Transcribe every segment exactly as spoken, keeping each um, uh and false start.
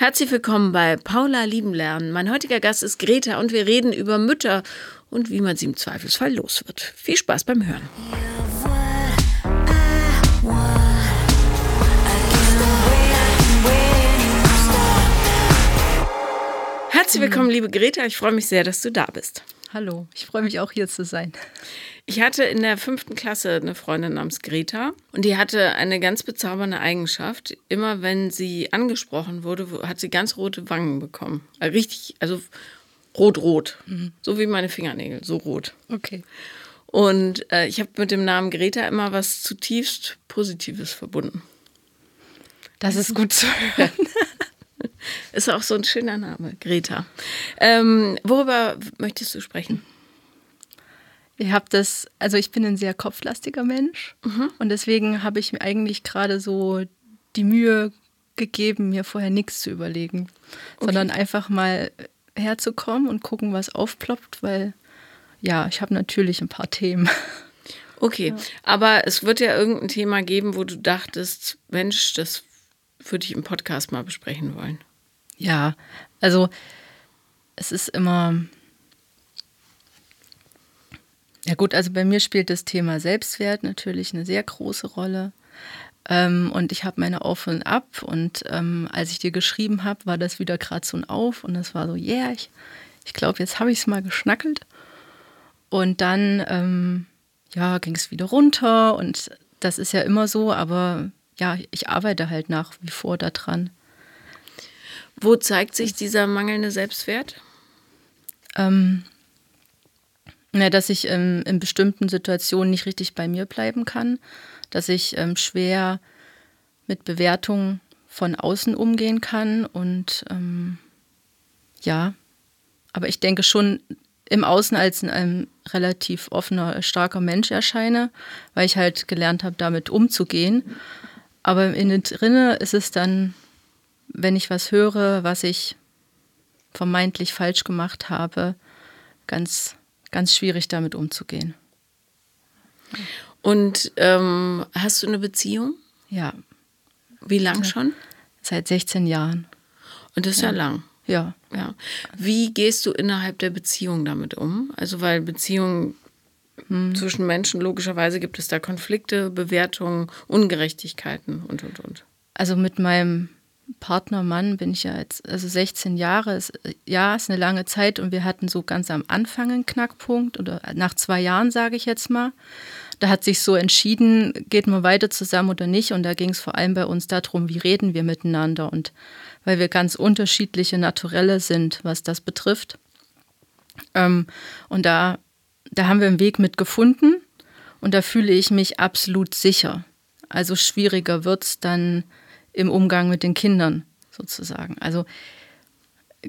Herzlich willkommen bei Paula Lieben Lernen. Mein heutiger Gast ist Greta und wir reden über Mütter und wie man sie im Zweifelsfall los wird. Viel Spaß beim Hören. Herzlich willkommen, liebe Greta. Ich freue mich sehr, dass du da bist. Hallo, ich freue mich auch, hier zu sein. Ich hatte in der fünften Klasse eine Freundin namens Greta und die hatte eine ganz bezaubernde Eigenschaft. Immer wenn sie angesprochen wurde, hat sie ganz rote Wangen bekommen. Richtig, also rot-rot, mhm. So wie meine Fingernägel, so rot. Okay. Und äh, ich habe mit dem Namen Greta immer was zutiefst Positives verbunden. Das ist gut zu hören. Ist auch so ein schöner Name, Greta. Ähm, worüber möchtest du sprechen? Ich habe das, also ich bin ein sehr kopflastiger Mensch mhm. und deswegen habe ich mir eigentlich gerade so die Mühe gegeben, mir vorher nichts zu überlegen, okay. sondern einfach mal herzukommen und gucken, was aufploppt, weil ja, ich habe natürlich ein paar Themen. Okay, ja. Aber es wird ja irgendein Thema geben, wo du dachtest, Mensch, das würde ich im Podcast mal besprechen wollen. Ja, also es ist immer, ja gut, also bei mir spielt das Thema Selbstwert natürlich eine sehr große Rolle ähm, und ich habe meine Auf und Ab und ähm, als ich dir geschrieben habe, war das wieder gerade so ein Auf und das war so, yeah, ich, ich glaube, jetzt habe ich es mal geschnackelt und dann, ähm, ja, ging es wieder runter und das ist ja immer so, aber ja, ich arbeite halt nach wie vor daran. Wo zeigt sich dieser mangelnde Selbstwert? Ähm, na, dass ich ähm, in bestimmten Situationen nicht richtig bei mir bleiben kann, dass ich ähm, schwer mit Bewertungen von außen umgehen kann und ähm, ja, aber ich denke schon im Außen als ein ähm, relativ offener, starker Mensch erscheine, weil ich halt gelernt habe, damit umzugehen. Aber in der Drinne ist es dann, wenn ich was höre, was ich vermeintlich falsch gemacht habe, ganz, ganz schwierig damit umzugehen. Und ähm, hast du eine Beziehung? Ja. Wie lang schon? Seit sechzehn Jahren. Und das ist ja, ja lang. Ja. ja. Wie gehst du innerhalb der Beziehung damit um? Also weil Beziehungen hm. zwischen Menschen, logischerweise gibt es da Konflikte, Bewertungen, Ungerechtigkeiten und, und, und. Also mit meinem Partner, Mann, bin ich ja jetzt, also sechzehn Jahre, ist, ja, ist eine lange Zeit und wir hatten so ganz am Anfang einen Knackpunkt oder nach zwei Jahren, sage ich jetzt mal, da hat sich so entschieden, geht man weiter zusammen oder nicht und da ging es vor allem bei uns darum, wie reden wir miteinander und weil wir ganz unterschiedliche Naturelle sind, was das betrifft ähm, und da, da haben wir einen Weg mit gefunden und da fühle ich mich absolut sicher, also schwieriger wird es dann im Umgang mit den Kindern sozusagen. Also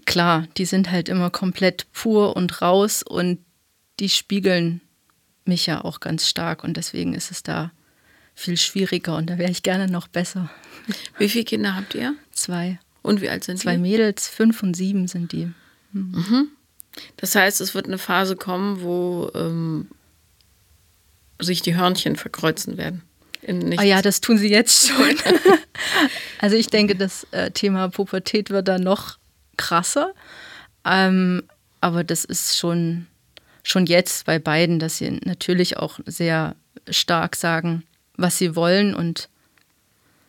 klar, die sind halt immer komplett pur und raus und die spiegeln mich ja auch ganz stark und deswegen ist es da viel schwieriger und da wäre ich gerne noch besser. Wie viele Kinder habt ihr? Zwei. Und wie alt sind die? Zwei Mädels, fünf und sieben sind die. Mhm. Mhm. Das heißt, es wird eine Phase kommen, wo ähm, sich die Hörnchen verkreuzen werden. Ah ja, das tun sie jetzt schon. Also ich denke, das äh, Thema Pubertät wird da noch krasser. Ähm, aber das ist schon, schon jetzt bei beiden, dass sie natürlich auch sehr stark sagen, was sie wollen und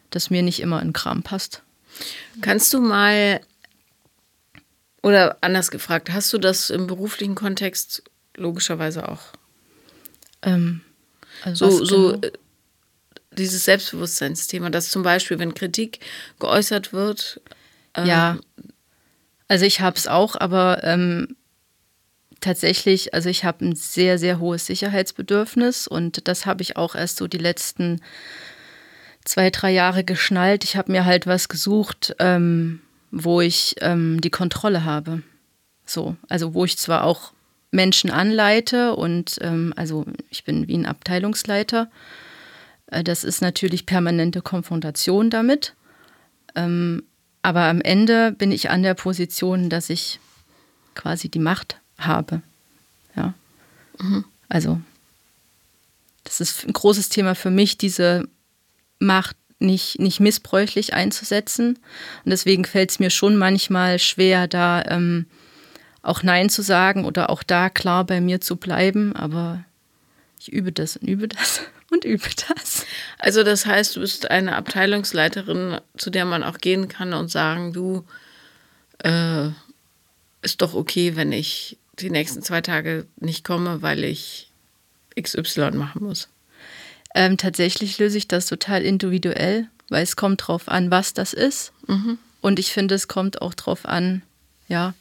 dass mir nicht immer in Kram passt. Kannst du mal, oder anders gefragt, hast du das im beruflichen Kontext logischerweise auch? Ähm, also so, so genau? Dieses Selbstbewusstseinsthema, dass zum Beispiel, wenn Kritik geäußert wird. Ähm ja, also ich habe es auch, aber ähm, tatsächlich, also ich habe ein sehr, sehr hohes Sicherheitsbedürfnis und das habe ich auch erst so die letzten zwei, drei Jahre geschnallt. Ich habe mir halt was gesucht, ähm, wo ich ähm, die Kontrolle habe. So, also wo ich zwar auch Menschen anleite und ähm, also ich bin wie ein Abteilungsleiter. Das ist natürlich permanente Konfrontation damit. Ähm, aber am Ende bin ich an der Position, dass ich quasi die Macht habe. Ja. Mhm. Also das ist ein großes Thema für mich, diese Macht nicht, nicht missbräuchlich einzusetzen. Und deswegen fällt es mir schon manchmal schwer, da ähm, auch Nein zu sagen oder auch da klar bei mir zu bleiben. Aber ich übe das und übe das und übe das. Also das heißt, du bist eine Abteilungsleiterin, zu der man auch gehen kann und sagen, du, äh, ist doch okay, wenn ich die nächsten zwei Tage nicht komme, weil ich X Y machen muss. Ähm, tatsächlich löse ich das total individuell, weil es kommt drauf an, was das ist. Mhm. Und ich finde, es kommt auch drauf an, ja,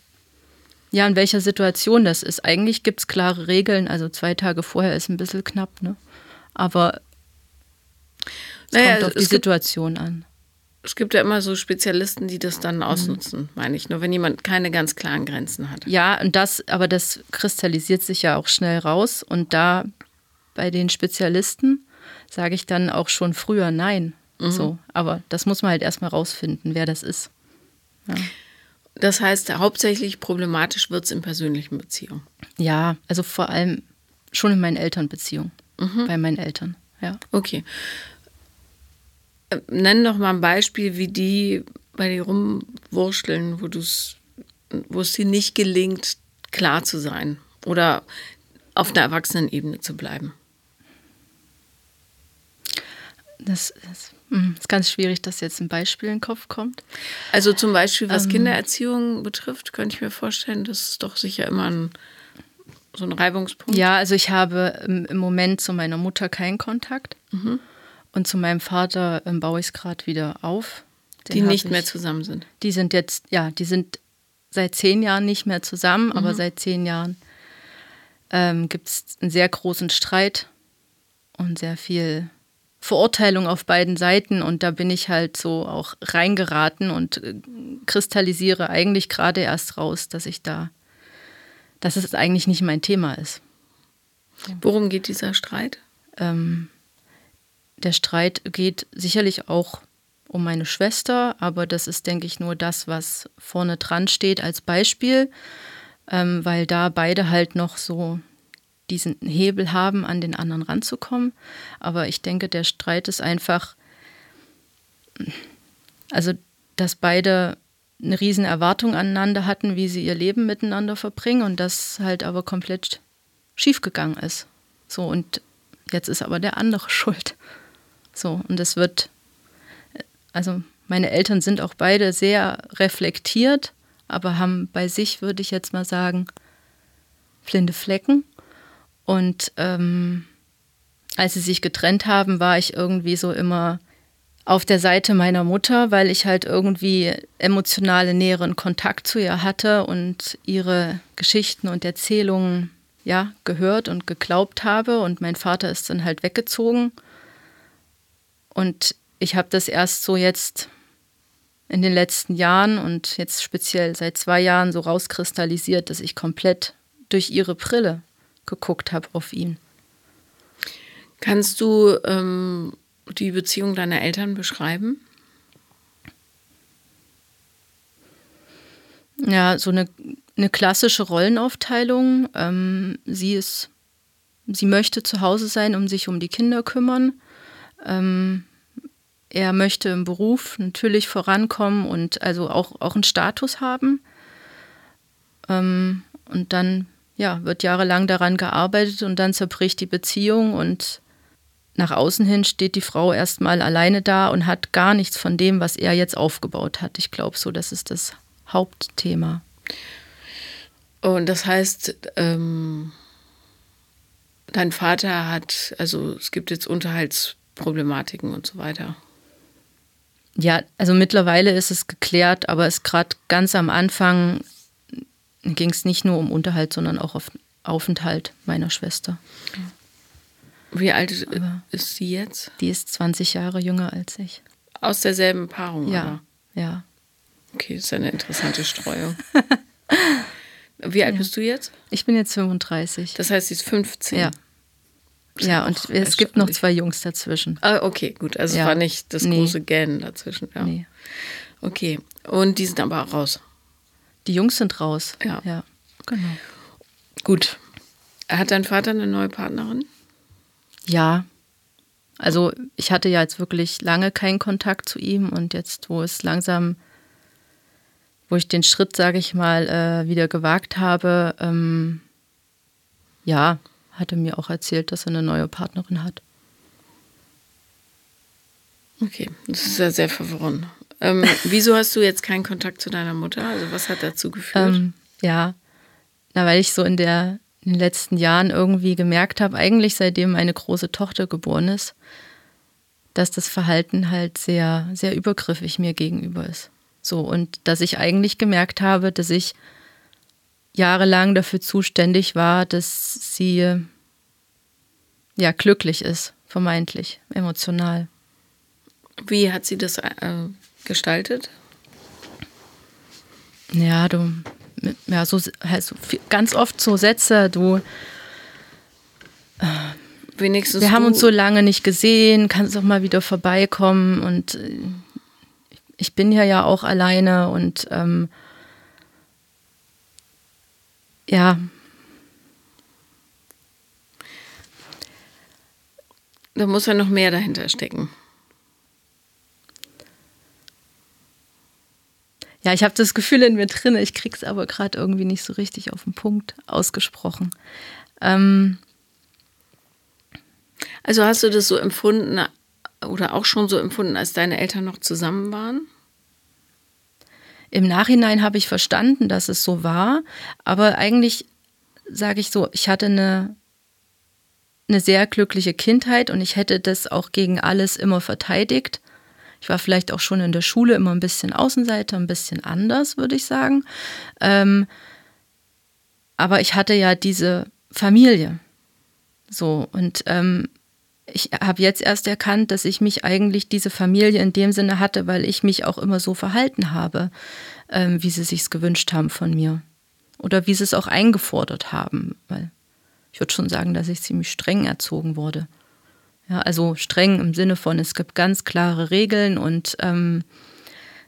ja, in welcher Situation das ist. Eigentlich gibt es klare Regeln, also zwei Tage vorher ist ein bisschen knapp, ne? Aber es naja, kommt auf die Situation gibt, an. Es gibt ja immer so Spezialisten, die das dann ausnutzen, mhm. meine ich. Nur wenn jemand keine ganz klaren Grenzen hat. Ja, und das, aber das kristallisiert sich ja auch schnell raus. Und da bei den Spezialisten sage ich dann auch schon früher Nein. Mhm. So, aber das muss man halt erstmal rausfinden, wer das ist. Ja. Das heißt, hauptsächlich problematisch wird es in persönlichen Beziehungen. Ja, also vor allem schon in meinen Elternbeziehungen, mhm. bei meinen Eltern, ja. Okay. Nenn doch mal ein Beispiel, wie die bei dir rumwurschteln, wo du's, wo es dir nicht gelingt, klar zu sein oder auf einer Erwachsenenebene zu bleiben. Das ist, das ist ganz schwierig, dass jetzt ein Beispiel in den Kopf kommt. Also zum Beispiel, was ähm, Kindererziehung betrifft, könnte ich mir vorstellen, das ist doch sicher immer ein, so ein Reibungspunkt. Ja, also ich habe im Moment zu meiner Mutter keinen Kontakt. Mhm. Und zu meinem Vater ähm, baue ich es gerade wieder auf. Den die nicht ich, mehr zusammen sind? Die sind jetzt, ja, die sind seit zehn Jahren nicht mehr zusammen, mhm. aber seit zehn Jahren ähm, gibt es einen sehr großen Streit und sehr viel Verurteilung auf beiden Seiten, und da bin ich halt so auch reingeraten und kristallisiere eigentlich gerade erst raus, dass ich da, dass es eigentlich nicht mein Thema ist. Worum geht dieser Streit? Ähm, der Streit geht sicherlich auch um meine Schwester, aber das ist, denke ich, nur das, was vorne dran steht als Beispiel, ähm, weil da beide halt noch so diesen Hebel haben, an den anderen ranzukommen. Aber ich denke, der Streit ist einfach, also dass beide eine riesen Erwartung aneinander hatten, wie sie ihr Leben miteinander verbringen, und das halt aber komplett schiefgegangen ist. So, und jetzt ist aber der andere schuld. So, und es wird, also meine Eltern sind auch beide sehr reflektiert, aber haben bei sich, würde ich jetzt mal sagen, blinde Flecken. Und ähm, als sie sich getrennt haben, war ich irgendwie so immer auf der Seite meiner Mutter, weil ich halt irgendwie emotionale, näheren Kontakt zu ihr hatte und ihre Geschichten und Erzählungen, ja, gehört und geglaubt habe. Und mein Vater ist dann halt weggezogen. Und ich habe das erst so jetzt in den letzten Jahren und jetzt speziell seit zwei Jahren so rauskristallisiert, dass ich komplett durch ihre Brille geguckt habe auf ihn. Kannst du ähm, die Beziehung deiner Eltern beschreiben? Ja, so eine, eine klassische Rollenaufteilung. Ähm, sie ist, sie möchte zu Hause sein, um sich um die Kinder kümmern. Ähm, er möchte im Beruf natürlich vorankommen und also auch, auch einen Status haben. Ähm, und dann ja, wird jahrelang daran gearbeitet und dann zerbricht die Beziehung, und nach außen hin steht die Frau erstmal alleine da und hat gar nichts von dem, was er jetzt aufgebaut hat. Ich glaube so, das ist das Hauptthema. Und das heißt, ähm, dein Vater hat, also es gibt jetzt Unterhaltsproblematiken und so weiter. Ja, also mittlerweile ist es geklärt, aber es gerade ganz am Anfang ging es nicht nur um Unterhalt, sondern auch auf Aufenthalt meiner Schwester. Wie alt aber ist sie jetzt? Die ist zwanzig Jahre jünger als ich. Aus derselben Paarung? Ja, aber. Ja. Okay, ist ja eine interessante Streuung. Wie alt ja. bist du jetzt? Ich bin jetzt fünfunddreißig. Das heißt, sie ist fünfzehn? Ja. Ist ja, und es gibt noch zwei Jungs dazwischen. Ah, okay, gut. Also ja. es war nicht das nee. große Gähnen dazwischen. Ja. Nee. Okay, und die sind aber auch raus. Die Jungs sind raus. Ja. ja, genau. Gut. Hat dein Vater eine neue Partnerin? Ja, Also ich hatte ja jetzt wirklich lange keinen Kontakt zu ihm und jetzt, wo es langsam, wo ich den Schritt, sage ich mal, äh, wieder gewagt habe, ähm, ja, hatte mir auch erzählt, dass er eine neue Partnerin hat. Okay, das ist ja sehr verworren. Ähm, wieso hast du jetzt keinen Kontakt zu deiner Mutter? Also was hat dazu geführt? Ähm, ja, na, weil ich so in, der, in den letzten Jahren irgendwie gemerkt habe, eigentlich seitdem meine große Tochter geboren ist, dass das Verhalten halt sehr, sehr übergriffig mir gegenüber ist. So, und dass ich eigentlich gemerkt habe, dass ich jahrelang dafür zuständig war, dass sie ja glücklich ist, vermeintlich, emotional. Wie hat sie das äh, gestaltet? Ja, du, ja, so, also ganz oft so Sätze, du, äh, wenigstens wir haben uns so lange nicht gesehen, kannst doch mal wieder vorbeikommen und äh, ich bin ja ja auch alleine und ähm, ja. Da muss ja noch mehr dahinter stecken. Ja, ich habe das Gefühl in mir drin, ich krieg's aber gerade irgendwie nicht so richtig auf den Punkt ausgesprochen. Ähm also hast du das so empfunden oder auch schon so empfunden, als deine Eltern noch zusammen waren? Im Nachhinein habe ich verstanden, dass es so war, aber eigentlich sage ich so, ich hatte eine, eine sehr glückliche Kindheit und ich hätte das auch gegen alles immer verteidigt. Ich war vielleicht auch schon in der Schule immer ein bisschen Außenseiter, ein bisschen anders, würde ich sagen. Ähm, aber ich hatte ja diese Familie. So, und ähm, ich habe jetzt erst erkannt, dass ich mich eigentlich diese Familie in dem Sinne hatte, weil ich mich auch immer so verhalten habe, ähm, wie sie sich's gewünscht haben von mir. Oder wie sie es auch eingefordert haben. Weil ich würde schon sagen, dass ich ziemlich streng erzogen wurde. Ja, also streng im Sinne von, es gibt ganz klare Regeln und ähm,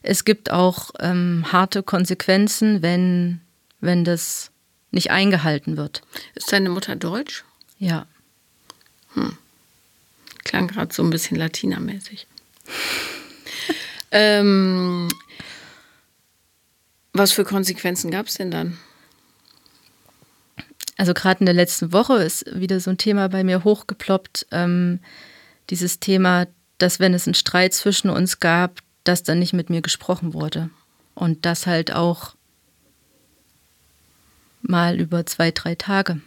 es gibt auch ähm, harte Konsequenzen, wenn, wenn das nicht eingehalten wird. Ist deine Mutter deutsch? Ja. Hm. Klang gerade so ein bisschen latinamäßig. ähm, was für Konsequenzen gab es denn dann? Also gerade in der letzten Woche ist wieder so ein Thema bei mir hochgeploppt, ähm, dieses Thema, dass wenn es einen Streit zwischen uns gab, dass dann nicht mit mir gesprochen wurde. Und das halt auch mal über zwei, drei Tage.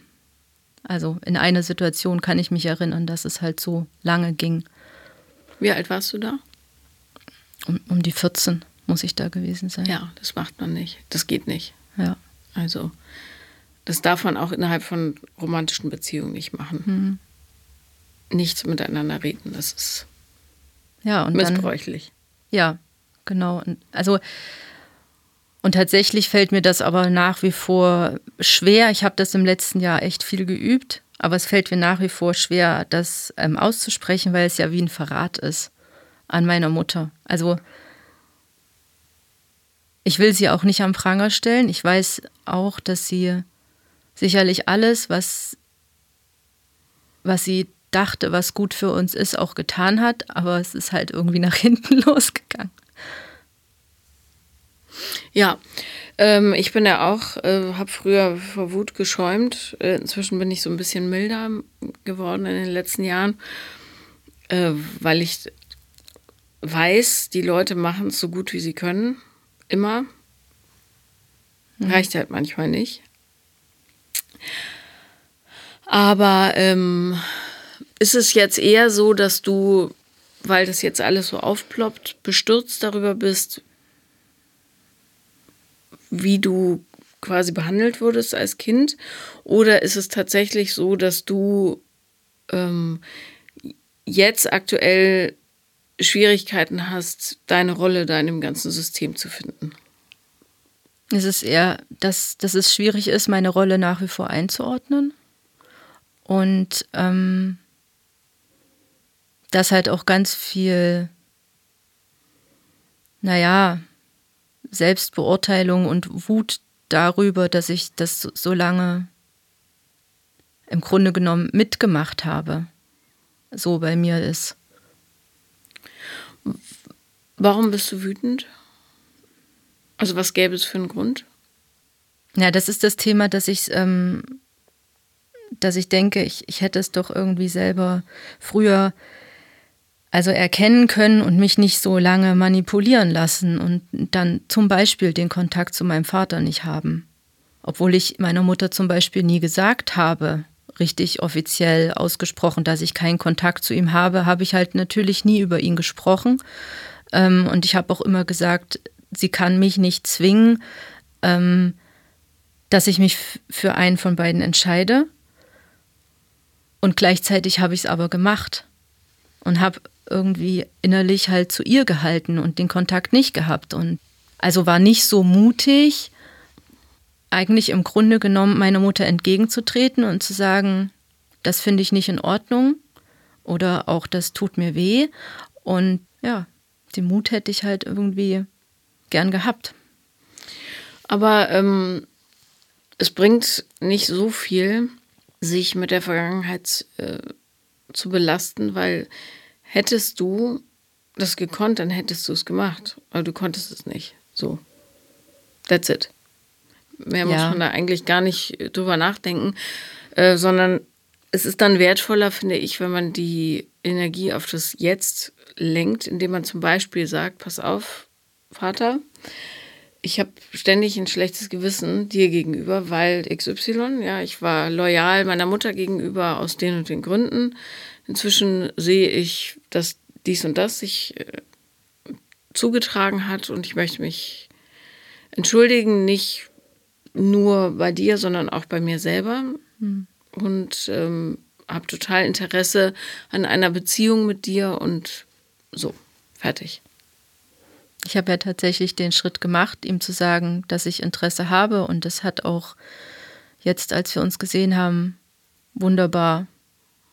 Also in einer Situation kann ich mich erinnern, dass es halt so lange ging. Wie alt warst du da? Um, um die vierzehn muss ich da gewesen sein. Ja, das macht man nicht. Das geht nicht. Ja. Also... Das darf man auch innerhalb von romantischen Beziehungen nicht machen. Mhm. Nichts miteinander reden, das ist ja, und missbräuchlich. Dann, ja, genau. Und, also, und tatsächlich fällt mir das aber nach wie vor schwer. Ich habe das im letzten Jahr echt viel geübt, aber es fällt mir nach wie vor schwer, das ähm, auszusprechen, weil es ja wie ein Verrat ist an meiner Mutter. Also ich will sie auch nicht am Pranger stellen. Ich weiß auch, dass sie... sicherlich alles, was, was sie dachte, was gut für uns ist, auch getan hat. Aber es ist halt irgendwie nach hinten losgegangen. Ja, ähm, ich bin ja auch, äh, habe früher vor Wut geschäumt. Äh, inzwischen bin ich so ein bisschen milder geworden in den letzten Jahren, äh, weil ich weiß, die Leute machen es so gut, wie sie können. Immer. Mhm. Reicht halt manchmal nicht. Aber ähm, ist es jetzt eher so, dass du, weil das jetzt alles so aufploppt, bestürzt darüber bist, wie du quasi behandelt wurdest als Kind? Oder ist es tatsächlich so, dass du ähm, jetzt aktuell Schwierigkeiten hast, deine Rolle da in dem ganzen System zu finden? Es ist eher, dass, dass es schwierig ist, meine Rolle nach wie vor einzuordnen und ähm, dass halt auch ganz viel, naja, Selbstbeurteilung und Wut darüber, dass ich das so, so lange im Grunde genommen mitgemacht habe. so bei mir ist. Warum bist du wütend? Also was gäbe es für einen Grund? Ja, das ist das Thema, dass ich, ähm, dass ich denke, ich, ich hätte es doch irgendwie selber früher also erkennen können und mich nicht so lange manipulieren lassen und dann zum Beispiel den Kontakt zu meinem Vater nicht haben. Obwohl ich meiner Mutter zum Beispiel nie gesagt habe, richtig offiziell ausgesprochen, dass ich keinen Kontakt zu ihm habe, habe ich halt natürlich nie über ihn gesprochen. Ähm, und ich habe auch immer gesagt, sie kann mich nicht zwingen, ähm, dass ich mich f- für einen von beiden entscheide. Und gleichzeitig habe ich es aber gemacht und habe irgendwie innerlich halt zu ihr gehalten und den Kontakt nicht gehabt. Und also war nicht so mutig, eigentlich im Grunde genommen meiner Mutter entgegenzutreten und zu sagen, das finde ich nicht in Ordnung oder auch das tut mir weh. Und ja, den Mut hätte ich halt irgendwie gern gehabt. Aber ähm, es bringt nicht so viel, sich mit der Vergangenheit äh, zu belasten, weil hättest du das gekonnt, dann hättest du es gemacht. Aber du konntest es nicht. So, that's it. Mehr muss man da eigentlich gar nicht drüber nachdenken, äh, sondern es ist dann wertvoller, finde ich, wenn man die Energie auf das Jetzt lenkt, indem man zum Beispiel sagt, pass auf, Vater, ich habe ständig ein schlechtes Gewissen dir gegenüber, weil X Y, ja, ich war loyal meiner Mutter gegenüber aus den und den Gründen. Inzwischen sehe ich, dass dies und das sich äh, zugetragen hat und ich möchte mich entschuldigen, nicht nur bei dir, sondern auch bei mir selber mhm. und ähm, habe total Interesse an einer Beziehung mit dir und so, fertig. Ich habe ja tatsächlich den Schritt gemacht, ihm zu sagen, dass ich Interesse habe und das hat auch jetzt, als wir uns gesehen haben, wunderbar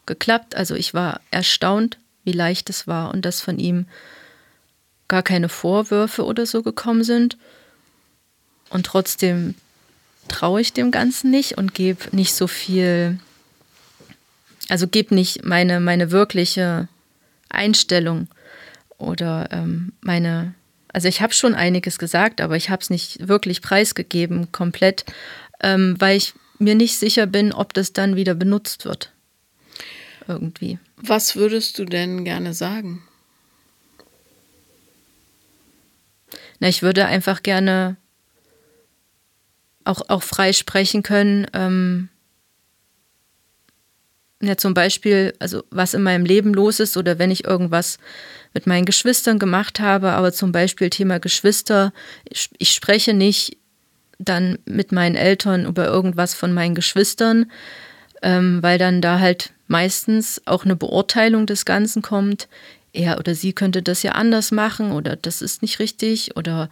geklappt. Also ich war erstaunt, wie leicht es war und dass von ihm gar keine Vorwürfe oder so gekommen sind und trotzdem traue ich dem Ganzen nicht und gebe nicht so viel, also gebe nicht meine, meine wirkliche Einstellung oder ähm, meine, also ich habe schon einiges gesagt, aber ich habe es nicht wirklich preisgegeben komplett, ähm, weil ich mir nicht sicher bin, ob das dann wieder benutzt wird. Irgendwie. Was würdest du denn gerne sagen? Na, ich würde einfach gerne Auch, auch frei sprechen können. Ähm, ja, zum Beispiel, also was in meinem Leben los ist oder wenn ich irgendwas mit meinen Geschwistern gemacht habe, aber zum Beispiel Thema Geschwister, ich, ich spreche nicht dann mit meinen Eltern über irgendwas von meinen Geschwistern, ähm, weil dann da halt meistens auch eine Beurteilung des Ganzen kommt. Er oder sie könnte das ja anders machen oder das ist nicht richtig oder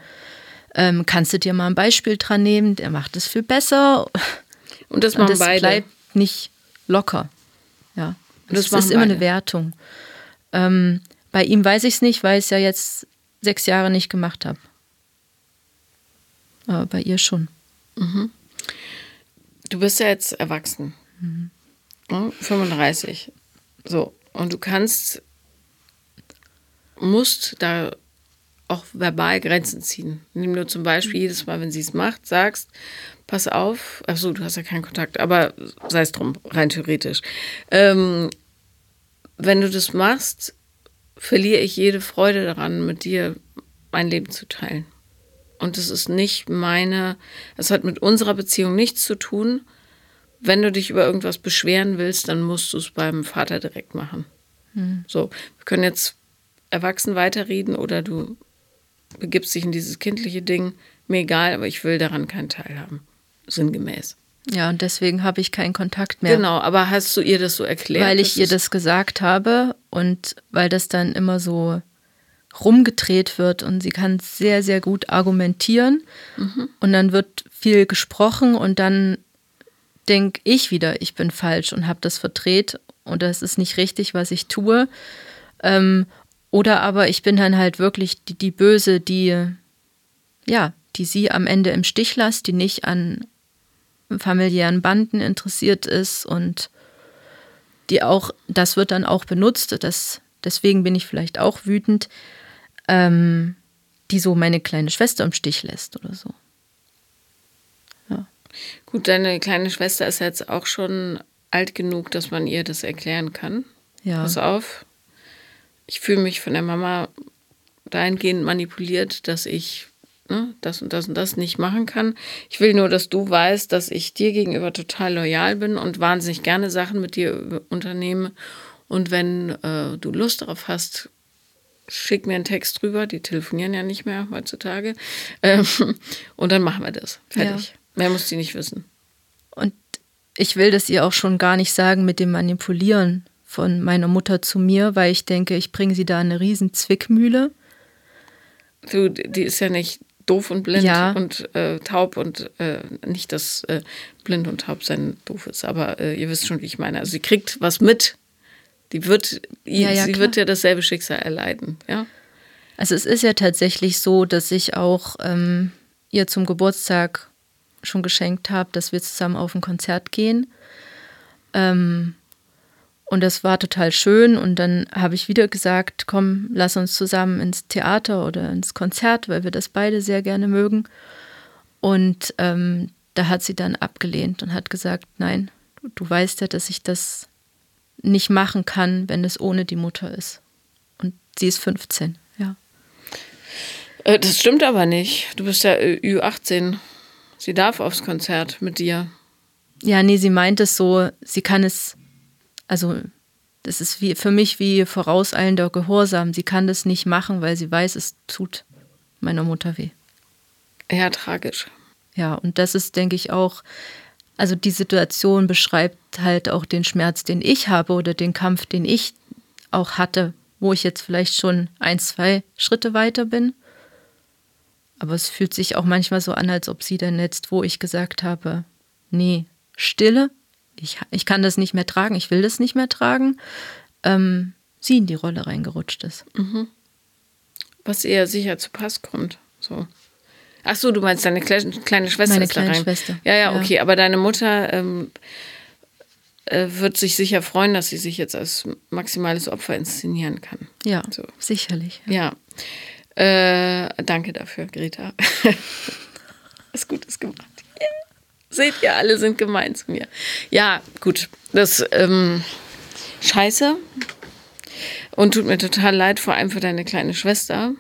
Ähm, kannst du dir mal ein Beispiel dran nehmen, der macht es viel besser. Und das machen und das beide. Das bleibt nicht locker. Ja. Und das das ist immer beide. Eine Wertung. Ähm, bei ihm weiß ich es nicht, weil ich es ja jetzt sechs Jahre nicht gemacht habe. Aber bei ihr schon. Mhm. Du bist ja jetzt erwachsen. Mhm. Ja, fünfunddreißig. So. Und du kannst, musst da auch verbal Grenzen ziehen. Indem du zum Beispiel jedes Mal, wenn sie es macht, sagst, pass auf, achso, du hast ja keinen Kontakt, aber sei es drum, rein theoretisch. Ähm, wenn du das machst, verliere ich jede Freude daran, mit dir mein Leben zu teilen. Und das ist nicht meine, das hat mit unserer Beziehung nichts zu tun. Wenn du dich über irgendwas beschweren willst, dann musst du es beim Vater direkt machen. Hm. So, wir können jetzt erwachsen weiterreden oder du begibst dich in dieses kindliche Ding, mir egal, aber ich will daran keinen Teil haben, sinngemäß. Ja, und deswegen habe ich keinen Kontakt mehr. Genau, aber hast du ihr das so erklärt? Weil ich ihr das gesagt habe und weil das dann immer so rumgedreht wird und sie kann sehr, sehr gut argumentieren mhm. und dann wird viel gesprochen und dann denke ich wieder, ich bin falsch und habe das verdreht und das ist nicht richtig, was ich tue. Ähm, Oder aber ich bin dann halt wirklich die, die Böse, die, ja, die sie am Ende im Stich lässt, die nicht an familiären Banden interessiert ist und die auch, das wird dann auch benutzt, das, deswegen bin ich vielleicht auch wütend, ähm, die so meine kleine Schwester im Stich lässt oder so. Ja. Gut, deine kleine Schwester ist jetzt auch schon alt genug, dass man ihr das erklären kann. Ja. Pass auf, ich fühle mich von der Mama dahingehend manipuliert, dass ich ne, das und das und das nicht machen kann. Ich will nur, dass du weißt, dass ich dir gegenüber total loyal bin und wahnsinnig gerne Sachen mit dir unternehme. Und wenn äh, du Lust darauf hast, schick mir einen Text drüber. Die telefonieren ja nicht mehr heutzutage. Ähm, und dann machen wir das. Fertig. Ja. Mehr muss die nicht wissen. Und ich will das ihr auch schon gar nicht sagen mit dem Manipulieren von meiner Mutter zu mir, weil ich denke, ich bringe sie da in eine riesen Zwickmühle. Du, die ist ja nicht doof und blind ja. und äh, taub und äh, nicht, dass äh, blind und taub sein doof ist, aber äh, ihr wisst schon, wie ich meine. Also sie kriegt was mit, die wird, ja, ja, sie klar. wird ja dasselbe Schicksal erleiden. Ja? Also es ist ja tatsächlich so, dass ich auch ähm, ihr zum Geburtstag schon geschenkt habe, dass wir zusammen auf ein Konzert gehen. Ähm, Und das war total schön und dann habe ich wieder gesagt, komm, lass uns zusammen ins Theater oder ins Konzert, weil wir das beide sehr gerne mögen. Und ähm, da hat sie dann abgelehnt und hat gesagt, nein, du, du weißt ja, dass ich das nicht machen kann, wenn es ohne die Mutter ist. Und sie ist fünfzehn, ja. Äh, das stimmt aber nicht. Du bist ja Ü achtzehn. Sie darf aufs Konzert mit dir. Ja, nee, sie meint es so, sie kann es... Also das ist wie, für mich wie vorauseilender Gehorsam. Sie kann das nicht machen, weil sie weiß, es tut meiner Mutter weh. Ja, tragisch. Ja, und das ist, denke ich, auch, also die Situation beschreibt halt auch den Schmerz, den ich habe oder den Kampf, den ich auch hatte, wo ich jetzt vielleicht schon ein, zwei Schritte weiter bin. Aber es fühlt sich auch manchmal so an, als ob sie dann jetzt, wo ich gesagt habe, nee, Stille. Ich, ich kann das nicht mehr tragen, ich will das nicht mehr tragen, ähm, sie in die Rolle reingerutscht ist. Mhm. Was ihr sicher zu Pass kommt. So. Ach so, du meinst, deine Kle- kleine Schwester Meine ist kleine da rein. Schwester. Ja, ja, okay, ja. Aber deine Mutter ähm, äh, wird sich sicher freuen, dass sie sich jetzt als maximales Opfer inszenieren kann. Ja, so. Sicherlich. Ja, ja. Äh, danke dafür, Greta. Hast Gutes gemacht. Seht ihr, alle sind gemein zu mir. Ja, gut, das ähm, scheiße und tut mir total leid, vor allem für deine kleine Schwester,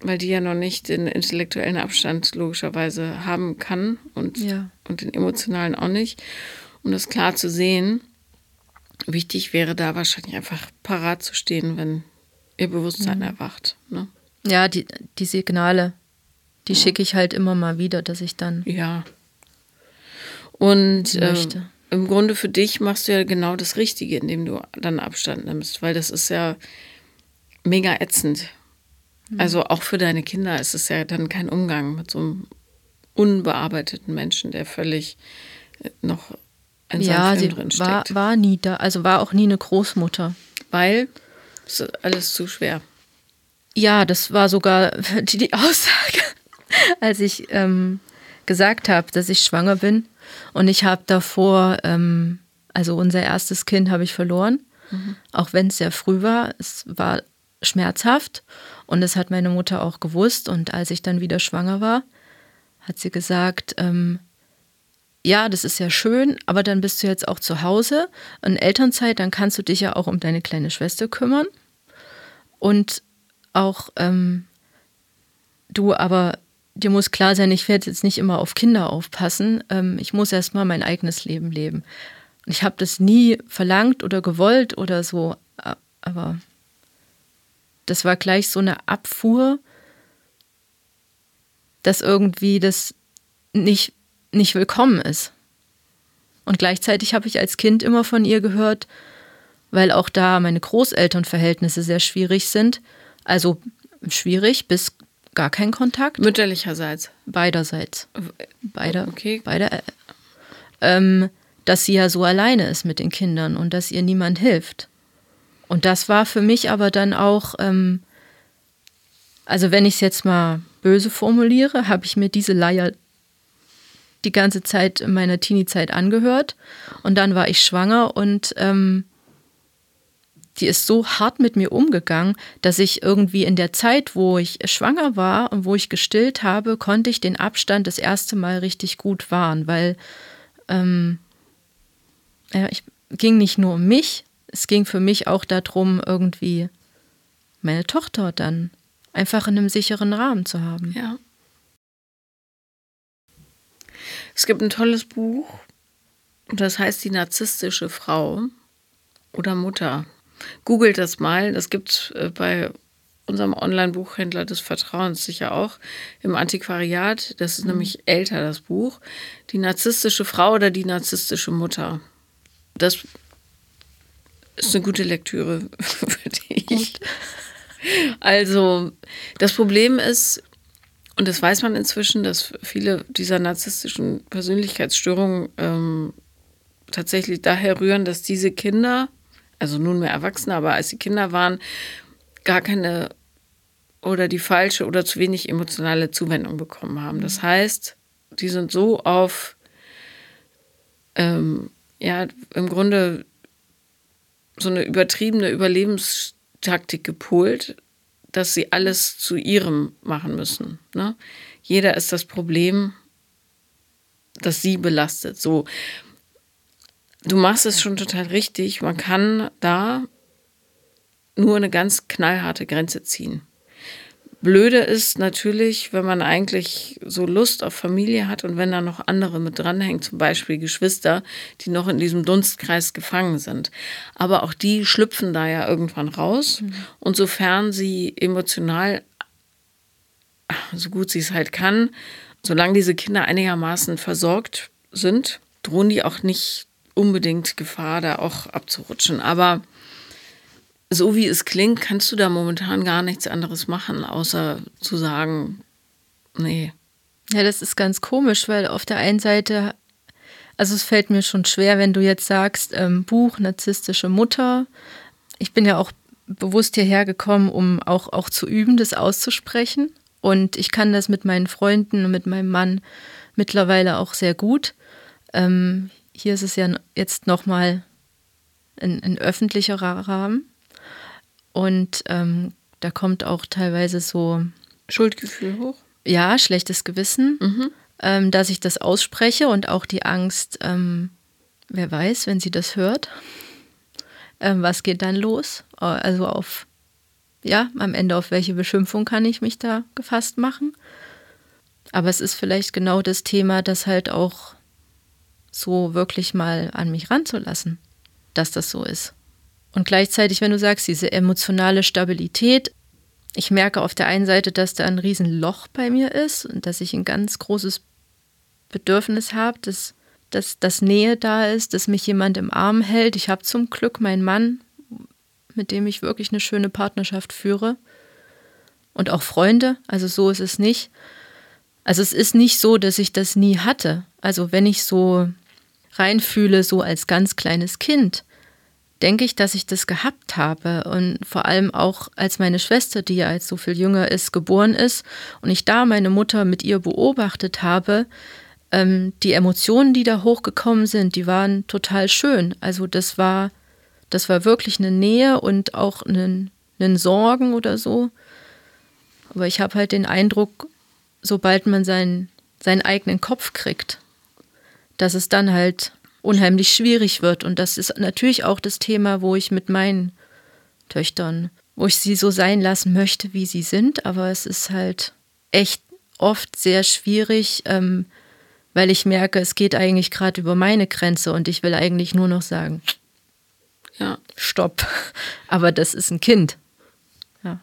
weil die ja noch nicht den intellektuellen Abstand logischerweise haben kann und, ja. und den emotionalen auch nicht. Um das klar zu sehen, wichtig wäre da wahrscheinlich einfach parat zu stehen, wenn ihr Bewusstsein mhm. erwacht. Ne? Ja, die, die Signale, die ja. schicke ich halt immer mal wieder, dass ich dann... ja. Und äh, im Grunde für dich machst du ja genau das Richtige, indem du dann Abstand nimmst, weil das ist ja mega ätzend. Mhm. Also auch für deine Kinder ist es ja dann kein Umgang mit so einem unbearbeiteten Menschen, der völlig noch in seinem Film drin steckt. Ja, sie war, war nie da, also war auch nie eine Großmutter. Weil es ist alles zu schwer. Ja, das war sogar die, die Aussage, als ich ähm, gesagt habe, dass ich schwanger bin. Und ich habe davor, ähm, also unser erstes Kind habe ich verloren, mhm. auch wenn es sehr früh war. Es war schmerzhaft und das hat meine Mutter auch gewusst. Und als ich dann wieder schwanger war, hat sie gesagt, ähm, ja, das ist ja schön, aber dann bist du jetzt auch zu Hause in Elternzeit, dann kannst du dich ja auch um deine kleine Schwester kümmern. Und auch ähm, du aber... dir muss klar sein, ich werde jetzt nicht immer auf Kinder aufpassen. Ich muss erstmal mein eigenes Leben leben. Ich habe das nie verlangt oder gewollt oder so. Aber das war gleich so eine Abfuhr, dass irgendwie das nicht, nicht willkommen ist. Und gleichzeitig habe ich als Kind immer von ihr gehört, weil auch da meine Großelternverhältnisse sehr schwierig sind. Also schwierig bis gar keinen Kontakt. Mütterlicherseits? Beiderseits. Beider, okay. Beider, äh, ähm, dass sie ja so alleine ist mit den Kindern und dass ihr niemand hilft. Und das war für mich aber dann auch, ähm, also wenn ich es jetzt mal böse formuliere, habe ich mir diese Leier die ganze Zeit in meiner Teenie-Zeit angehört. Und dann war ich schwanger und ähm, die ist so hart mit mir umgegangen, dass ich irgendwie in der Zeit, wo ich schwanger war und wo ich gestillt habe, konnte ich den Abstand das erste Mal richtig gut wahren, weil ähm, ja, ich ging nicht nur um mich, es ging für mich auch darum, irgendwie meine Tochter dann einfach in einem sicheren Rahmen zu haben. Ja. Es gibt ein tolles Buch, das heißt Die narzisstische Frau oder Mutter. Googelt das mal, das gibt es bei unserem Online-Buchhändler des Vertrauens sicher auch im Antiquariat. Das ist mhm. nämlich älter, das Buch. Die narzisstische Frau oder die narzisstische Mutter. Das ist eine gute Lektüre für dich. Gut. Also, das Problem ist, und das weiß man inzwischen, dass viele dieser narzisstischen Persönlichkeitsstörungen ähm, tatsächlich daher rühren, dass diese Kinder, also nunmehr Erwachsene, aber als sie Kinder waren, gar keine oder die falsche oder zu wenig emotionale Zuwendung bekommen haben. Das heißt, die sind so auf, ähm, ja, im Grunde so eine übertriebene Überlebenstaktik gepolt, dass sie alles zu ihrem machen müssen. Ne? Jeder ist das Problem, das sie belastet. So. Du machst es schon total richtig. Man kann da nur eine ganz knallharte Grenze ziehen. Blöde ist natürlich, wenn man eigentlich so Lust auf Familie hat und wenn da noch andere mit dranhängen, zum Beispiel Geschwister, die noch in diesem Dunstkreis gefangen sind. Aber auch die schlüpfen da ja irgendwann raus. Mhm. Und sofern sie emotional, so gut sie es halt kann, solange diese Kinder einigermaßen versorgt sind, drohen die auch nicht unbedingt Gefahr, da auch abzurutschen. Aber so wie es klingt, kannst du da momentan gar nichts anderes machen, außer zu sagen, nee. Ja, das ist ganz komisch, weil auf der einen Seite, also es fällt mir schon schwer, wenn du jetzt sagst, ähm, Buch, narzisstische Mutter. Ich bin ja auch bewusst hierher gekommen, um auch, auch zu üben, das auszusprechen. Und ich kann das mit meinen Freunden und mit meinem Mann mittlerweile auch sehr gut. Ähm, hier ist es ja jetzt nochmal ein, ein öffentlicherer Rahmen. Und ähm, da kommt auch teilweise so Schuldgefühl hoch. Ja, schlechtes Gewissen, mhm. ähm, dass ich das ausspreche und auch die Angst, ähm, wer weiß, wenn sie das hört, ähm, was geht dann los? Also auf, ja, am Ende auf welche Beschimpfung kann ich mich da gefasst machen? Aber es ist vielleicht genau das Thema, das halt auch so wirklich mal an mich ranzulassen, dass das so ist. Und gleichzeitig, wenn du sagst, diese emotionale Stabilität, ich merke auf der einen Seite, dass da ein Riesenloch bei mir ist und dass ich ein ganz großes Bedürfnis habe, dass, dass, dass Nähe da ist, dass mich jemand im Arm hält. Ich habe zum Glück meinen Mann, mit dem ich wirklich eine schöne Partnerschaft führe und auch Freunde, also so ist es nicht. Also es ist nicht so, dass ich das nie hatte. Also wenn ich so reinfühle, so als ganz kleines Kind, denke ich, dass ich das gehabt habe und vor allem auch als meine Schwester, die ja als so viel jünger ist, geboren ist und ich da meine Mutter mit ihr beobachtet habe, ähm, die Emotionen, die da hochgekommen sind, die waren total schön. Also das war, das war wirklich eine Nähe und auch einen, einen Sorgen oder so. Aber ich habe halt den Eindruck, sobald man seinen, seinen eigenen Kopf kriegt, dass es dann halt unheimlich schwierig wird. Und das ist natürlich auch das Thema, wo ich mit meinen Töchtern, wo ich sie so sein lassen möchte, wie sie sind. Aber es ist halt echt oft sehr schwierig, ähm, weil ich merke, es geht eigentlich gerade über meine Grenze und ich will eigentlich nur noch sagen, ja, stopp. Aber das ist ein Kind. Ja.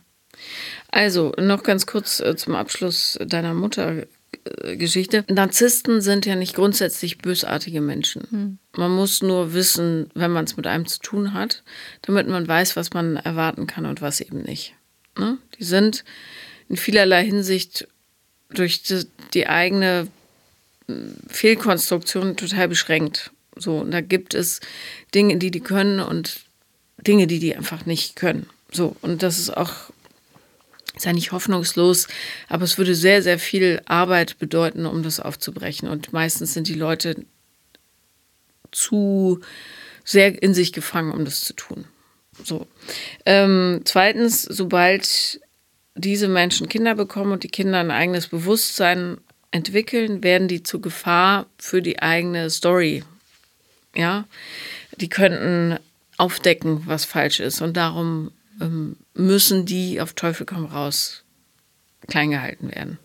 Also noch ganz kurz äh, zum Abschluss deiner Mutter. Geschichte. Narzissten sind ja nicht grundsätzlich bösartige Menschen. Hm. Man muss nur wissen, wenn man es mit einem zu tun hat, damit man weiß, was man erwarten kann und was eben nicht. Ne? Die sind in vielerlei Hinsicht durch die, die eigene Fehlkonstruktion total beschränkt. So, und da gibt es Dinge, die die können und Dinge, die die einfach nicht können. So, und das ist auch ist ja nicht hoffnungslos, aber es würde sehr, sehr viel Arbeit bedeuten, um das aufzubrechen. Und meistens sind die Leute zu sehr in sich gefangen, um das zu tun. So. Ähm, zweitens, sobald diese Menschen Kinder bekommen und die Kinder ein eigenes Bewusstsein entwickeln, werden die zur Gefahr für die eigene Story. Ja, die könnten aufdecken, was falsch ist. Und darum ähm, müssen die auf Teufel komm raus klein gehalten werden.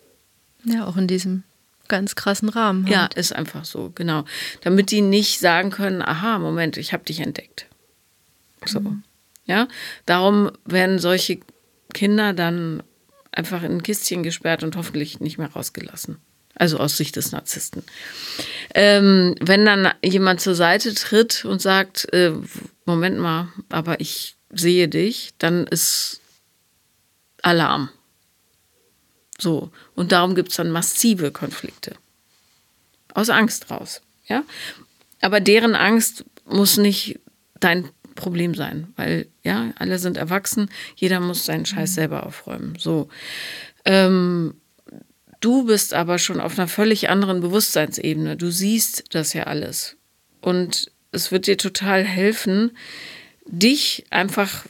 Ja, auch in diesem ganz krassen Rahmen. Halt. Ja, ist einfach so, genau. Damit die nicht sagen können, aha, Moment, ich habe dich entdeckt. So, mhm. ja. Darum werden solche Kinder dann einfach in ein Kistchen gesperrt und hoffentlich nicht mehr rausgelassen. Also aus Sicht des Narzissten. Ähm, wenn dann jemand zur Seite tritt und sagt, äh, Moment mal, aber ich sehe dich, dann ist Alarm. So, und darum gibt es dann massive Konflikte. Aus Angst raus, ja. Aber deren Angst muss nicht dein Problem sein, weil, ja, alle sind erwachsen, jeder muss seinen Scheiß selber aufräumen. So, ähm, du bist aber schon auf einer völlig anderen Bewusstseinsebene. Du siehst das ja alles. Und es wird dir total helfen, dich einfach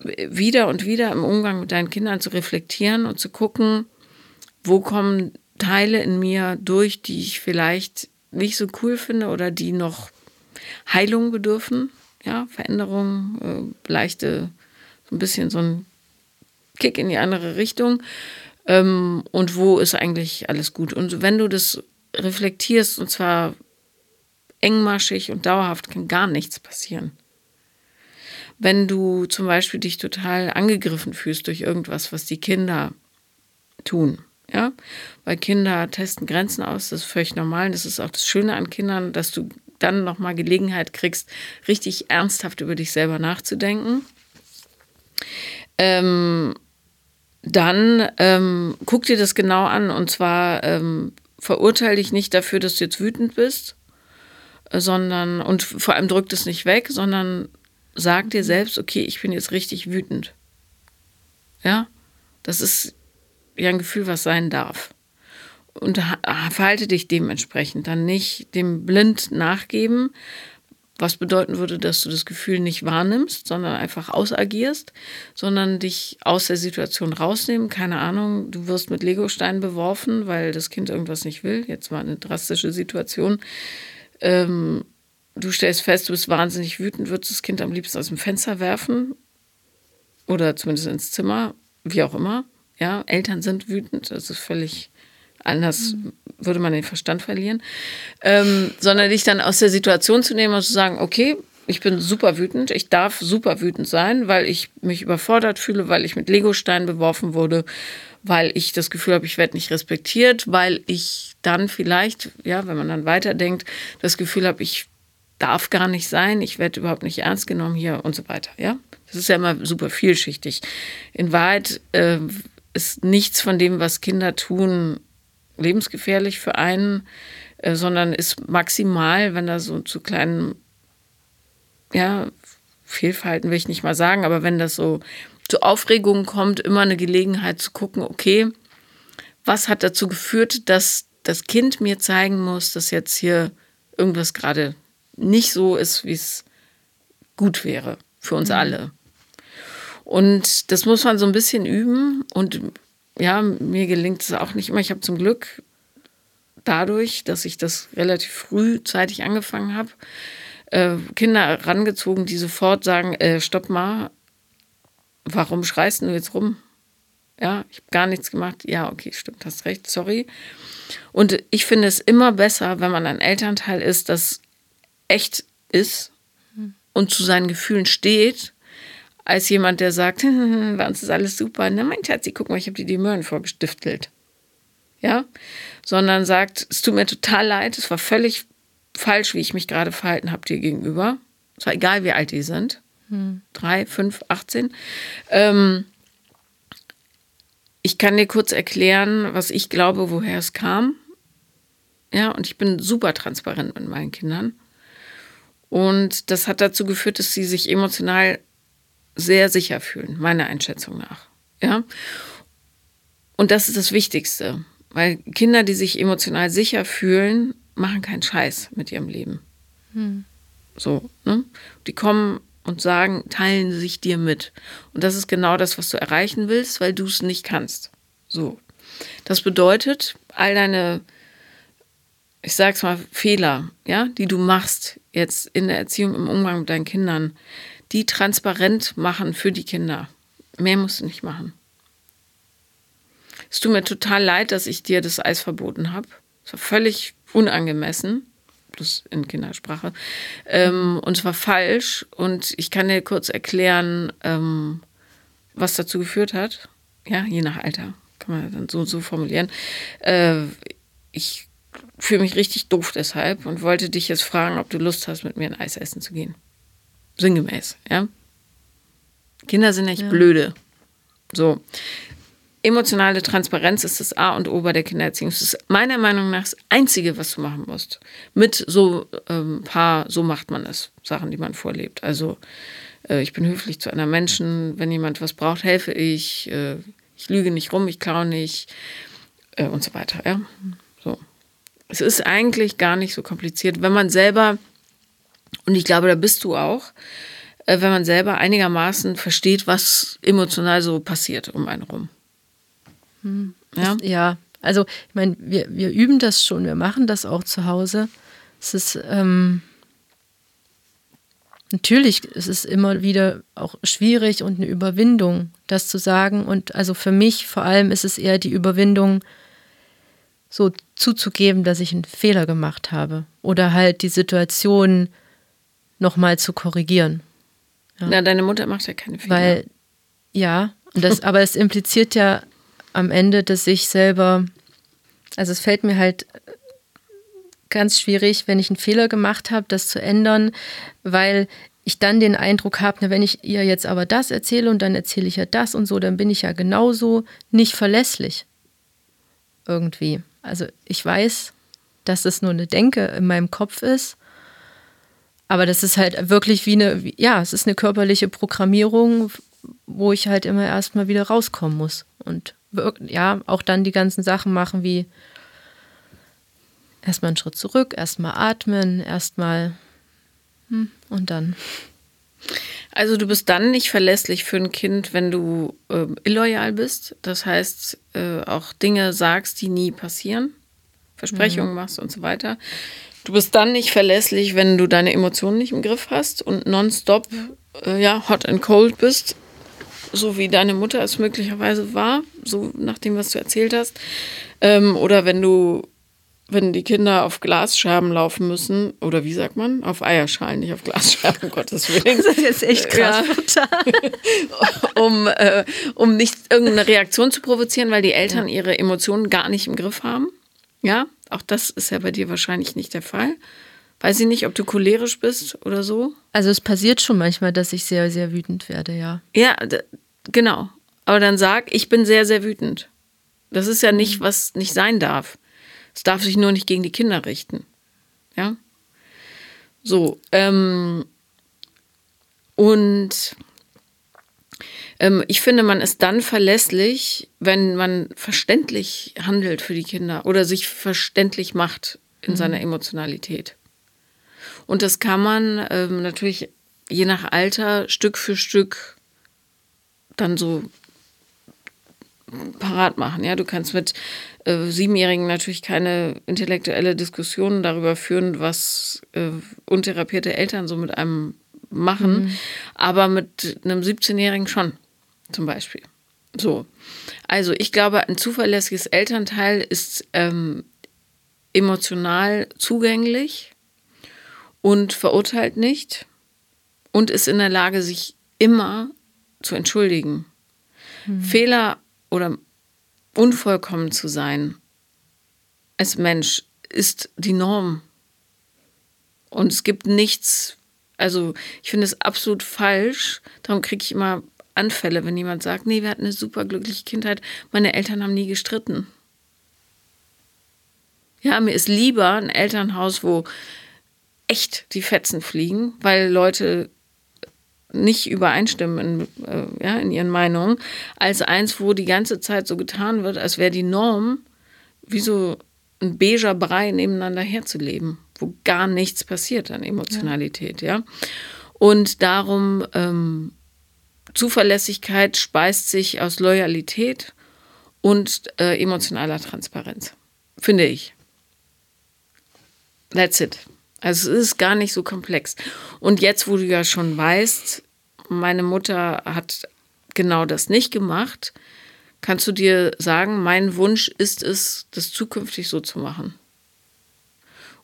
wieder und wieder im Umgang mit deinen Kindern zu reflektieren und zu gucken, wo kommen Teile in mir durch, die ich vielleicht nicht so cool finde oder die noch Heilung bedürfen, ja, Veränderung, äh, leichte, so ein bisschen so ein Kick in die andere Richtung, ähm, und wo ist eigentlich alles gut. Und wenn du das reflektierst, und zwar engmaschig und dauerhaft, kann gar nichts passieren. Wenn du zum Beispiel dich total angegriffen fühlst durch irgendwas, was die Kinder tun, ja, weil Kinder testen Grenzen aus, das ist völlig normal. Das ist auch das Schöne an Kindern, dass du dann nochmal Gelegenheit kriegst, richtig ernsthaft über dich selber nachzudenken. Ähm, dann ähm, guck dir das genau an, und zwar ähm, verurteile dich nicht dafür, dass du jetzt wütend bist, sondern, und vor allem drück das nicht weg, sondern sag dir selbst, okay, ich bin jetzt richtig wütend. Ja, das ist ja ein Gefühl, was sein darf. Und verhalte dich dementsprechend, dann nicht dem blind nachgeben, was bedeuten würde, dass du das Gefühl nicht wahrnimmst, sondern einfach ausagierst, sondern dich aus der Situation rausnehmen. Keine Ahnung, du wirst mit Legosteinen beworfen, weil das Kind irgendwas nicht will. Jetzt war eine drastische Situation. Ähm, Du stellst fest, du bist wahnsinnig wütend, würdest das Kind am liebsten aus dem Fenster werfen oder zumindest ins Zimmer, wie auch immer. Ja, Eltern sind wütend, das ist völlig anders, mhm. würde man den Verstand verlieren. Ähm, sondern dich dann aus der Situation zu nehmen und zu sagen, okay, ich bin super wütend, ich darf super wütend sein, weil ich mich überfordert fühle, weil ich mit Legosteinen beworfen wurde, weil ich das Gefühl habe, ich werde nicht respektiert, weil ich dann vielleicht, ja, wenn man dann weiterdenkt, das Gefühl habe, ich darf gar nicht sein, ich werde überhaupt nicht ernst genommen hier und so weiter. Ja? Das ist ja immer super vielschichtig. In Wahrheit äh, ist nichts von dem, was Kinder tun, lebensgefährlich für einen, äh, sondern ist maximal, wenn da so zu kleinen, ja, Fehlverhalten will ich nicht mal sagen, aber wenn das so zu Aufregungen kommt, immer eine Gelegenheit zu gucken, okay, was hat dazu geführt, dass das Kind mir zeigen muss, dass jetzt hier irgendwas gerade nicht so ist, wie es gut wäre für uns alle. Und das muss man so ein bisschen üben. Und ja, mir gelingt es auch nicht immer. Ich habe zum Glück dadurch, dass ich das relativ frühzeitig angefangen habe, äh, Kinder herangezogen, die sofort sagen, äh, stopp mal, warum schreist du jetzt rum? Ja, ich habe gar nichts gemacht. Ja, okay, stimmt, hast recht, sorry. Und ich finde es immer besser, wenn man ein Elternteil ist, dass echt ist und zu seinen Gefühlen steht, als jemand, der sagt, bei uns ist alles super. Na, mein Schatzi, guck mal, ich habe dir die Möhren vorgestiftelt. Ja? Sondern sagt, es tut mir total leid, es war völlig falsch, wie ich mich gerade verhalten habe dir gegenüber. Es war egal, wie alt die sind. Hm. Drei, fünf, achtzehn. Ähm, ich kann dir kurz erklären, was ich glaube, woher es kam. Ja, und ich bin super transparent mit meinen Kindern. Und das hat dazu geführt, dass sie sich emotional sehr sicher fühlen, meiner Einschätzung nach. Ja? Und das ist das Wichtigste, weil Kinder, die sich emotional sicher fühlen, machen keinen Scheiß mit ihrem Leben. Hm. So, ne? Die kommen und sagen, teilen sich dir mit. Und das ist genau das, was du erreichen willst, weil du es nicht kannst. So. Das bedeutet, all deine, ich sag's mal, Fehler, ja, die du machst jetzt in der Erziehung, im Umgang mit deinen Kindern, die transparent machen für die Kinder. Mehr musst du nicht machen. Es tut mir total leid, dass ich dir das Eis verboten habe. Es war völlig unangemessen, bloß in Kindersprache. Ähm, und es war falsch. Und ich kann dir kurz erklären, ähm, was dazu geführt hat. Ja, je nach Alter kann man dann so und so formulieren. Äh, ich fühle mich richtig doof deshalb und wollte dich jetzt fragen, ob du Lust hast, mit mir ein Eis essen zu gehen. Sinngemäß, ja. Kinder sind echt ja. blöde. So. Emotionale Transparenz ist das A und O bei der Kindererziehung. Das ist meiner Meinung nach das Einzige, was du machen musst. Mit so ein ähm, paar, so macht man es, Sachen, die man vorlebt. Also äh, ich bin höflich zu anderen Menschen, wenn jemand was braucht, helfe ich, äh, ich lüge nicht rum, ich klaue nicht äh, und so weiter. Ja? So. Es ist eigentlich gar nicht so kompliziert, wenn man selber, und ich glaube, da bist du auch, äh, wenn man selber einigermaßen versteht, was emotional so passiert um einen rum. Ja? Ja, also ich meine, wir, wir üben das schon, wir machen das auch zu Hause. Es ist ähm, natürlich, es ist immer wieder auch schwierig und eine Überwindung, das zu sagen. Und also für mich vor allem ist es eher die Überwindung, so zuzugeben, dass ich einen Fehler gemacht habe oder halt die Situation nochmal zu korrigieren. Ja. Na, deine Mutter macht ja keine Fehler. Weil, ja, und das, aber es impliziert ja am Ende, dass ich selber, also es fällt mir halt ganz schwierig, wenn ich einen Fehler gemacht habe, das zu ändern, weil ich dann den Eindruck habe, na, wenn ich ihr jetzt aber das erzähle und dann erzähle ich ja das und so, dann bin ich ja genauso nicht verlässlich irgendwie. Also ich weiß, dass das nur eine Denke in meinem Kopf ist, aber das ist halt wirklich wie eine, ja, es ist eine körperliche Programmierung, wo ich halt immer erstmal wieder rauskommen muss und ja, auch dann die ganzen Sachen machen wie erstmal einen Schritt zurück, erstmal atmen, erstmal hm, und dann. Also du bist dann nicht verlässlich für ein Kind, wenn du äh, illoyal bist. Das heißt, äh, auch Dinge sagst, die nie passieren, Versprechungen mhm. machst und so weiter. Du bist dann nicht verlässlich, wenn du deine Emotionen nicht im Griff hast und nonstop äh, ja, hot and cold bist. So wie deine Mutter es möglicherweise war, so nach dem, was du erzählt hast. Ähm, oder wenn du, wenn die Kinder auf Glasscherben laufen müssen, oder wie sagt man? Auf Eierschalen, nicht auf Glasscherben, um Gottes Willen. Das ist jetzt echt krass. Ja. um, äh, um nicht irgendeine Reaktion zu provozieren, weil die Eltern ihre Emotionen gar nicht im Griff haben. Ja, auch das ist ja bei dir wahrscheinlich nicht der Fall. Weiß ich nicht, ob du cholerisch bist oder so. Also es passiert schon manchmal, dass ich sehr, sehr wütend werde, ja. Ja, d- genau. Aber dann sag, ich bin sehr, sehr wütend. Das ist ja nicht, was nicht sein darf. Es darf sich nur nicht gegen die Kinder richten. Ja? So. Ähm, und ähm, ich finde, man ist dann verlässlich, wenn man verständlich handelt für die Kinder oder sich verständlich macht in mhm. seiner Emotionalität. Und das kann man ähm, natürlich je nach Alter Stück für Stück dann so parat machen. Ja, du kannst mit äh, Siebenjährigen natürlich keine intellektuelle Diskussion darüber führen, was äh, untherapierte Eltern so mit einem machen, mhm. aber mit einem siebzehnjährigen schon zum Beispiel. So, also ich glaube, ein zuverlässiges Elternteil ist ähm, emotional zugänglich und verurteilt nicht und ist in der Lage, sich immer zu entschuldigen. Hm. Fehler oder unvollkommen zu sein als Mensch ist die Norm. Und es gibt nichts, also ich finde es absolut falsch, darum kriege ich immer Anfälle, wenn jemand sagt, nee, wir hatten eine super glückliche Kindheit, meine Eltern haben nie gestritten. Ja, mir ist lieber ein Elternhaus, wo echt die Fetzen fliegen, weil Leute nicht übereinstimmen in, äh, ja, in ihren Meinungen, als eins, wo die ganze Zeit so getan wird, als wäre die Norm, wie so ein beiger Brei nebeneinander herzuleben, wo gar nichts passiert an Emotionalität. Ja. Ja? Und darum, ähm, Zuverlässigkeit speist sich aus Loyalität und äh, emotionaler Transparenz, finde ich. That's it. Also es ist gar nicht so komplex. Und jetzt, wo du ja schon weißt, meine Mutter hat genau das nicht gemacht, kannst du dir sagen, mein Wunsch ist es, das zukünftig so zu machen.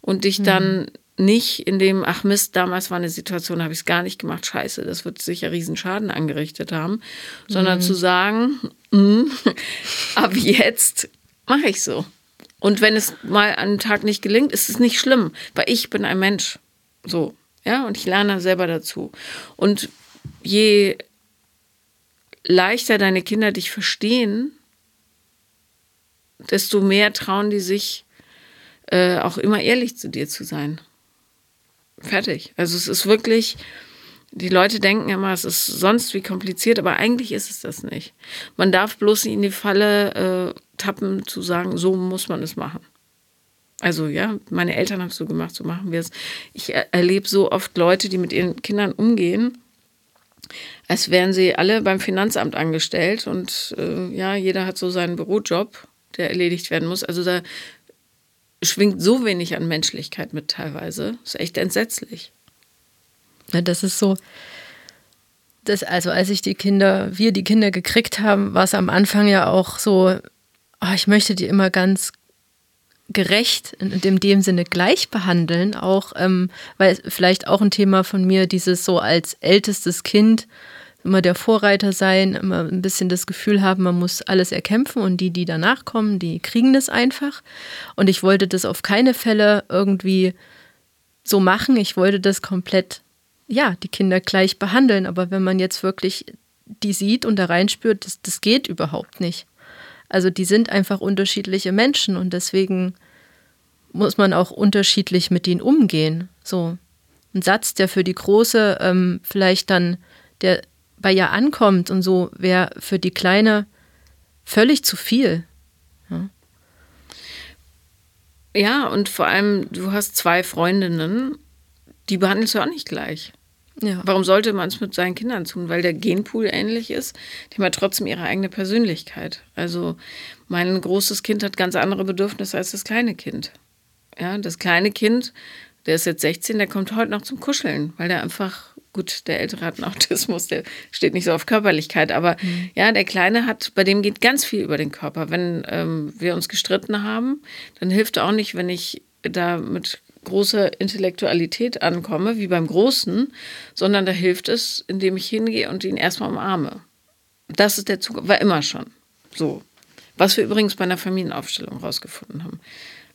Und dich dann mhm. nicht in dem, ach Mist, damals war eine Situation, habe ich es gar nicht gemacht, scheiße, das wird sicher riesen Schaden angerichtet haben, sondern mhm. zu sagen, mm, ab jetzt mache ich so. Und wenn es mal an einem Tag nicht gelingt, ist es nicht schlimm, weil ich bin ein Mensch. So, ja, und ich lerne selber dazu. Und je leichter deine Kinder dich verstehen, desto mehr trauen die sich, äh, auch immer ehrlich zu dir zu sein. Fertig. Also es ist wirklich, die Leute denken immer, es ist sonst wie kompliziert, aber eigentlich ist es das nicht. Man darf bloß nicht in die Falle äh, tappen, zu sagen, so muss man es machen. Also ja, meine Eltern haben es so gemacht, so machen wir es. Ich er- erlebe so oft Leute, die mit ihren Kindern umgehen, als wären sie alle beim Finanzamt angestellt und äh, ja, jeder hat so seinen Bürojob, der erledigt werden muss. Also da schwingt so wenig an Menschlichkeit mit teilweise. Das ist echt entsetzlich. Ja, das ist so, das, also als ich die Kinder, wir die Kinder gekriegt haben, war es am Anfang ja auch so, oh, ich möchte die immer ganz gerecht und in dem Sinne gleich behandeln, auch ähm, weil vielleicht auch ein Thema von mir, dieses so als ältestes Kind immer der Vorreiter sein, immer ein bisschen das Gefühl haben, man muss alles erkämpfen und die, die danach kommen, die kriegen das einfach. Und ich wollte das auf keine Fälle irgendwie so machen. Ich wollte das komplett, ja, die Kinder gleich behandeln. Aber wenn man jetzt wirklich die sieht und da reinspürt, das, das geht überhaupt nicht. Also die sind einfach unterschiedliche Menschen und deswegen muss man auch unterschiedlich mit ihnen umgehen. So ein Satz, der für die Große ähm, vielleicht dann, der bei ihr ankommt und so, wäre für die Kleine völlig zu viel. Ja. Ja, und vor allem, du hast zwei Freundinnen, die behandelst du auch nicht gleich. Ja. Warum sollte man es mit seinen Kindern tun? Weil der Genpool ähnlich ist, die haben ja trotzdem ihre eigene Persönlichkeit. Also mein großes Kind hat ganz andere Bedürfnisse als das kleine Kind. Ja, das kleine Kind, der ist jetzt sechzehn, der kommt heute noch zum Kuscheln, weil der einfach, gut, der Ältere hat einen Autismus, der steht nicht so auf Körperlichkeit, aber mhm. ja, der Kleine hat, bei dem geht ganz viel über den Körper. Wenn ähm, wir uns gestritten haben, dann hilft auch nicht, wenn ich da mit große Intellektualität ankomme, wie beim Großen, sondern da hilft es, indem ich hingehe und ihn erstmal umarme. Das ist der Zug, war immer schon so. Was wir übrigens bei einer Familienaufstellung rausgefunden haben.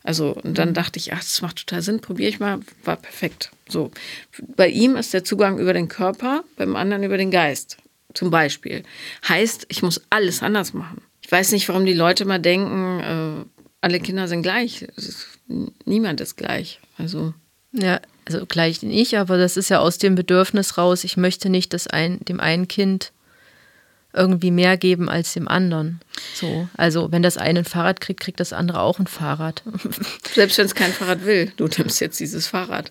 Also, und dann dachte ich, ach, das macht total Sinn, probiere ich mal, war perfekt. So. Bei ihm ist der Zugang über den Körper, beim anderen über den Geist, zum Beispiel. Heißt, ich muss alles anders machen. Ich weiß nicht, warum die Leute mal denken, äh, alle Kinder sind gleich. Es ist, niemand ist gleich. Also. Ja, also gleich nicht, aber das ist ja aus dem Bedürfnis raus, ich möchte nicht, dass ein, dem einen Kind irgendwie mehr geben als dem anderen. So. Also wenn das eine ein Fahrrad kriegt, kriegt das andere auch ein Fahrrad. Selbst wenn es kein Fahrrad will, du nimmst jetzt dieses Fahrrad.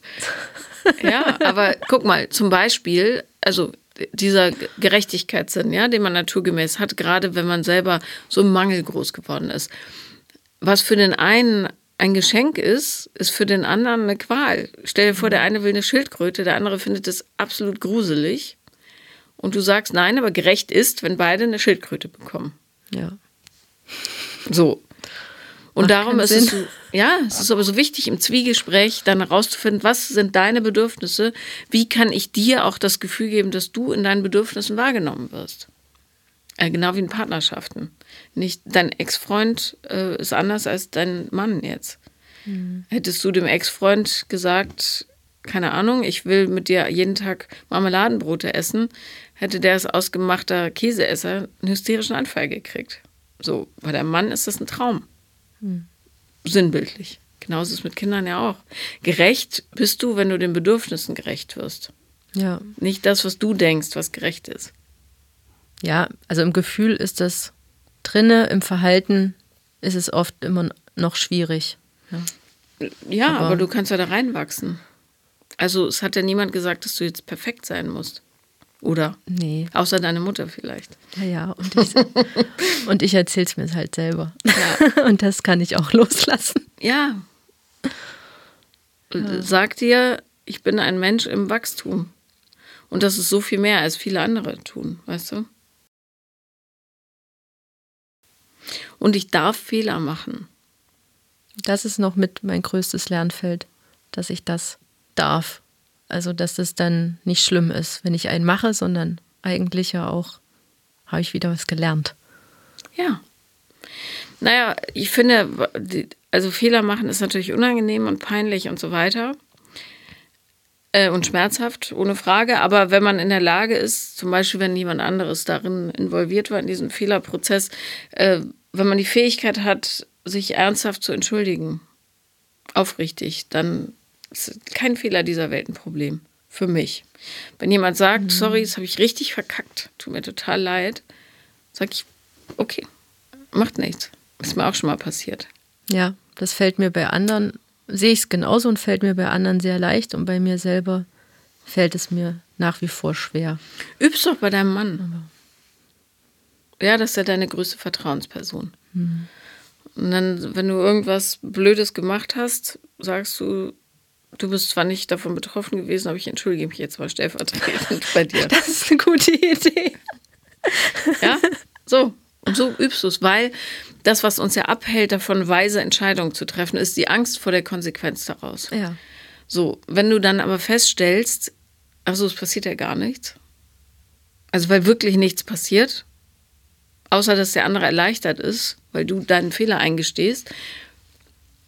Ja, aber guck mal, zum Beispiel, also dieser Gerechtigkeitssinn, ja, den man naturgemäß hat, gerade wenn man selber so im Mangel groß geworden ist. Was für den einen ein Geschenk ist, ist für den anderen eine Qual. Stell dir vor, der eine will eine Schildkröte, der andere findet das absolut gruselig. Und du sagst, nein, aber gerecht ist, wenn beide eine Schildkröte bekommen. Ja. So. Und darum ist es, ja, es ist aber so wichtig, im Zwiegespräch dann herauszufinden, was sind deine Bedürfnisse, wie kann ich dir auch das Gefühl geben, dass du in deinen Bedürfnissen wahrgenommen wirst. Genau wie in Partnerschaften. Nicht, dein Ex-Freund äh, ist anders als dein Mann jetzt. Mhm. Hättest du dem Ex-Freund gesagt, keine Ahnung, ich will mit dir jeden Tag Marmeladenbrote essen, hätte der als ausgemachter Käseesser einen hysterischen Anfall gekriegt. So, bei deinem Mann ist das ein Traum. Mhm. Sinnbildlich. Genauso ist es mit Kindern ja auch. Gerecht bist du, wenn du den Bedürfnissen gerecht wirst. Ja. Nicht das, was du denkst, was gerecht ist. Ja, also im Gefühl ist das drinne, im Verhalten ist es oft immer noch schwierig. Ja, ja, aber, aber du kannst ja da reinwachsen. Also es hat ja niemand gesagt, dass du jetzt perfekt sein musst. Oder? Nee. Außer deine Mutter vielleicht. Ja, ja. Und ich, und ich erzähle es mir halt selber. Ja. Und das kann ich auch loslassen. Ja. ja. Sag dir, ich bin ein Mensch im Wachstum. Und das ist so viel mehr, als viele andere tun, weißt du? Und ich darf Fehler machen. Das ist noch mit mein größtes Lernfeld, dass ich das darf. Also, dass es dann nicht schlimm ist, wenn ich einen mache, sondern eigentlich ja auch, habe ich wieder was gelernt. Ja. Naja, ich finde, also Fehler machen ist natürlich unangenehm und peinlich und so weiter. Äh, und schmerzhaft, ohne Frage. Aber wenn man in der Lage ist, zum Beispiel, wenn jemand anderes darin involviert war, in diesem Fehlerprozess, äh, wenn man die Fähigkeit hat, sich ernsthaft zu entschuldigen, aufrichtig, dann ist kein Fehler dieser Welt ein Problem für mich. Wenn jemand sagt, mhm. sorry, das habe ich richtig verkackt, tut mir total leid, sage ich, okay, macht nichts. Ist mir auch schon mal passiert. Ja, das fällt mir bei anderen, sehe ich es genauso und fällt mir bei anderen sehr leicht und bei mir selber fällt es mir nach wie vor schwer. Übst doch bei deinem Mann. Aber ja, das ist ja deine größte Vertrauensperson. Mhm. Und dann, wenn du irgendwas Blödes gemacht hast, sagst du, du bist zwar nicht davon betroffen gewesen, aber ich entschuldige mich jetzt mal stellvertretend bei dir. Das ist eine gute Idee. Ja, so. Und so übst du es, weil das, was uns ja abhält, davon weise Entscheidungen zu treffen, ist die Angst vor der Konsequenz daraus. Ja. So, wenn du dann aber feststellst, ach so, es passiert ja gar nichts. Also, weil wirklich nichts passiert, außer dass der andere erleichtert ist, weil du deinen Fehler eingestehst,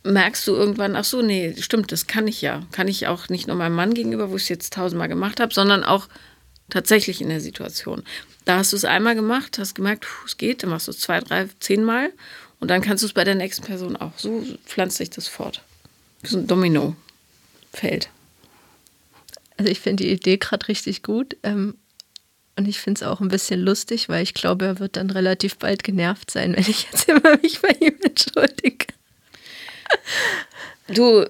merkst du irgendwann, ach so, nee, stimmt, das kann ich ja. Kann ich auch nicht nur meinem Mann gegenüber, wo ich es jetzt tausendmal gemacht habe, sondern auch tatsächlich in der Situation. Da hast du es einmal gemacht, hast gemerkt, puh, es geht, dann machst du es zwei, drei, zehnmal und dann kannst du es bei der nächsten Person auch. So pflanzt sich das fort. So ein Domino-Feld. Also ich finde die Idee gerade richtig gut ähm, und ich finde es auch ein bisschen lustig, weil ich glaube, er wird dann relativ bald genervt sein, wenn ich jetzt immer mich bei ihm entschuldige. Du,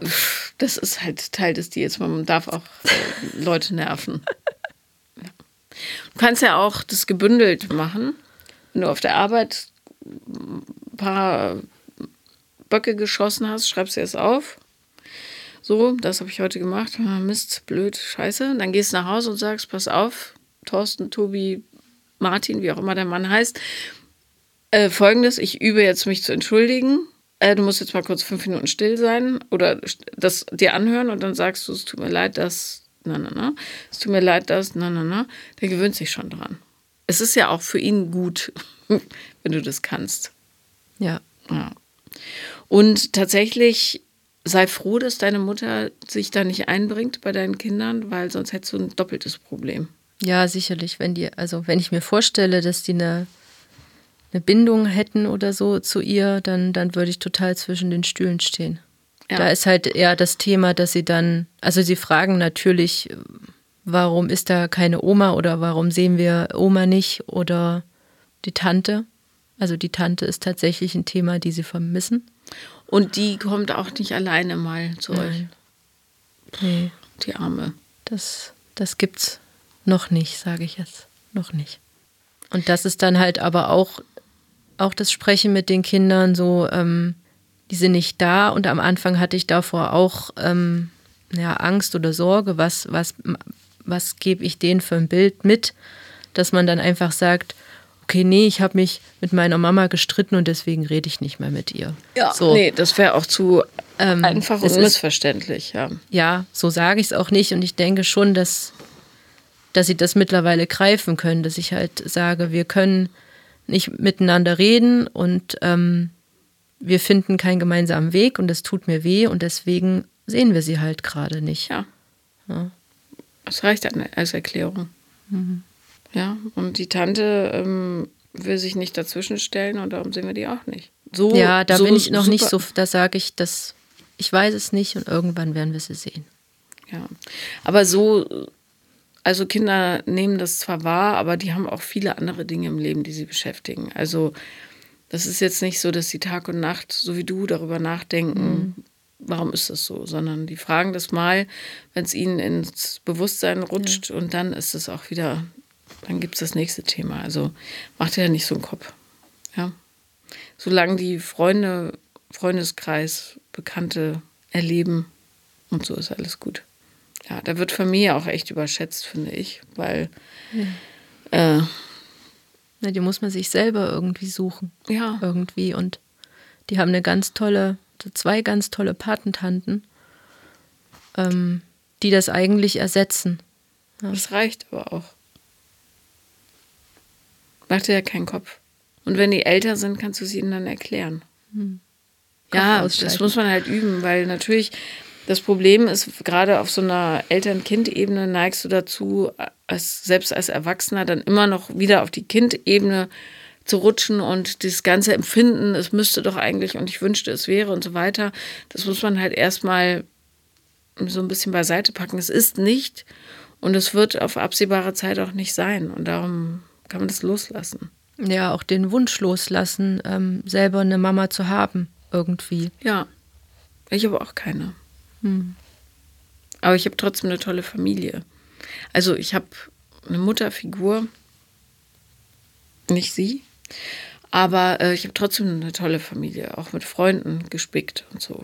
das ist halt Teil des Deals. Man darf auch äh, Leute nerven. Ja. Du kannst ja auch das gebündelt machen. Wenn du auf der Arbeit ein paar Böcke geschossen hast, schreibst du es auf. So, das habe ich heute gemacht. Mist, blöd, scheiße. Und dann gehst du nach Hause und sagst, pass auf, Thorsten, Tobi, Martin, wie auch immer der Mann heißt. Äh, Folgendes, ich übe jetzt, mich zu entschuldigen. Du musst jetzt mal kurz fünf Minuten still sein oder das dir anhören und dann sagst du, es tut mir leid, dass, na, na, na, es tut mir leid, dass, na, na, na, der gewöhnt sich schon dran. Es ist ja auch für ihn gut, wenn du das kannst. Ja. ja. Und tatsächlich sei froh, dass deine Mutter sich da nicht einbringt bei deinen Kindern, weil sonst hättest du ein doppeltes Problem. Ja, sicherlich. Wenn die, also wenn ich mir vorstelle, dass die eine eine Bindung hätten oder so zu ihr, dann, dann würde ich total zwischen den Stühlen stehen. Ja. Da ist halt eher das Thema, dass sie dann, also sie fragen natürlich, warum ist da keine Oma oder warum sehen wir Oma nicht oder die Tante. Also die Tante ist tatsächlich ein Thema, die sie vermissen. Und die kommt auch nicht alleine mal zu Nein. euch. Nee. Die Arme. Das, das gibt's noch nicht, sage ich jetzt. Noch nicht. Und das ist dann halt aber auch Auch das Sprechen mit den Kindern, so, ähm, die sind nicht da und am Anfang hatte ich davor auch ähm, ja, Angst oder Sorge, was, was, was gebe ich denen für ein Bild mit, dass man dann einfach sagt, okay, nee, ich habe mich mit meiner Mama gestritten und deswegen rede ich nicht mehr mit ihr. Ja, so. Nee, das wäre auch zu ähm, einfach und missverständlich. Ist, ja. ja, so sage ich es auch nicht und ich denke schon, dass, dass sie das mittlerweile greifen können, dass ich halt sage, wir können nicht miteinander reden und ähm, wir finden keinen gemeinsamen Weg und das tut mir weh und deswegen sehen wir sie halt gerade nicht. Ja. ja. Das reicht als Erklärung. Mhm. Ja, und die Tante ähm, will sich nicht dazwischenstellen und darum sehen wir die auch nicht. So, ja, da so bin ich noch super. Nicht so, da sage ich, dass ich weiß es nicht und irgendwann werden wir sie sehen. Ja, aber so... Also Kinder nehmen das zwar wahr, aber die haben auch viele andere Dinge im Leben, die sie beschäftigen. Also das ist jetzt nicht so, dass sie Tag und Nacht, so wie du, darüber nachdenken, mhm. warum ist das so, sondern die fragen das mal, wenn es ihnen ins Bewusstsein rutscht, ja. Und dann ist es auch wieder, dann gibt es das nächste Thema. Also macht ihr ja nicht so einen Kopf. Ja. Solange die Freunde, Freundeskreis, Bekannte erleben und so ist alles gut. Ja, da wird Familie auch echt überschätzt, finde ich, weil ja. äh, Na, die muss man sich selber irgendwie suchen. Ja. Irgendwie. Und die haben eine ganz tolle, zwei ganz tolle Patentanten, ähm, die das eigentlich ersetzen. Ja. Das reicht aber auch. Macht dir ja keinen Kopf. Und wenn die älter sind, kannst du es ihnen dann erklären. Hm. Ja, das muss man halt üben, weil natürlich das Problem ist, gerade auf so einer Eltern-Kind-Ebene neigst du dazu, als, selbst als Erwachsener dann immer noch wieder auf die Kind-Ebene zu rutschen und dieses ganze Empfinden, es müsste doch eigentlich und ich wünschte, es wäre und so weiter. Das muss man halt erstmal so ein bisschen beiseite packen. Es ist nicht und es wird auf absehbare Zeit auch nicht sein und darum kann man das loslassen. Ja, auch den Wunsch loslassen, ähm, selber eine Mama zu haben irgendwie. Ja, ich habe auch keine. Hm. Aber ich habe trotzdem eine tolle Familie. Also ich habe eine Mutterfigur, nicht sie, aber äh, ich habe trotzdem eine tolle Familie, auch mit Freunden gespickt und so.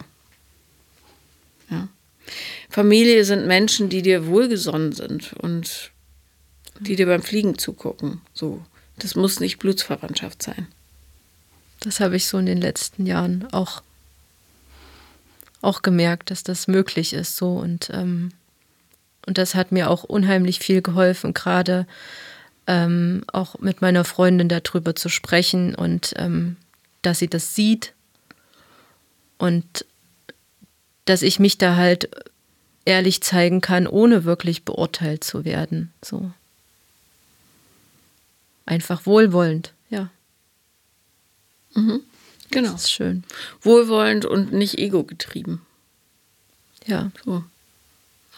Ja. Familie sind Menschen, die dir wohlgesonnen sind und die dir beim Fliegen zugucken. So. Das muss nicht Blutsverwandtschaft sein. Das habe ich so in den letzten Jahren auch, auch gemerkt, dass das möglich ist. So. Und, ähm, und das hat mir auch unheimlich viel geholfen, gerade ähm, auch mit meiner Freundin darüber zu sprechen und ähm, dass sie das sieht und dass ich mich da halt ehrlich zeigen kann, ohne wirklich beurteilt zu werden. So. Einfach wohlwollend, ja. Mhm. Genau. Das ist schön. Wohlwollend und nicht egogetrieben. Ja. So.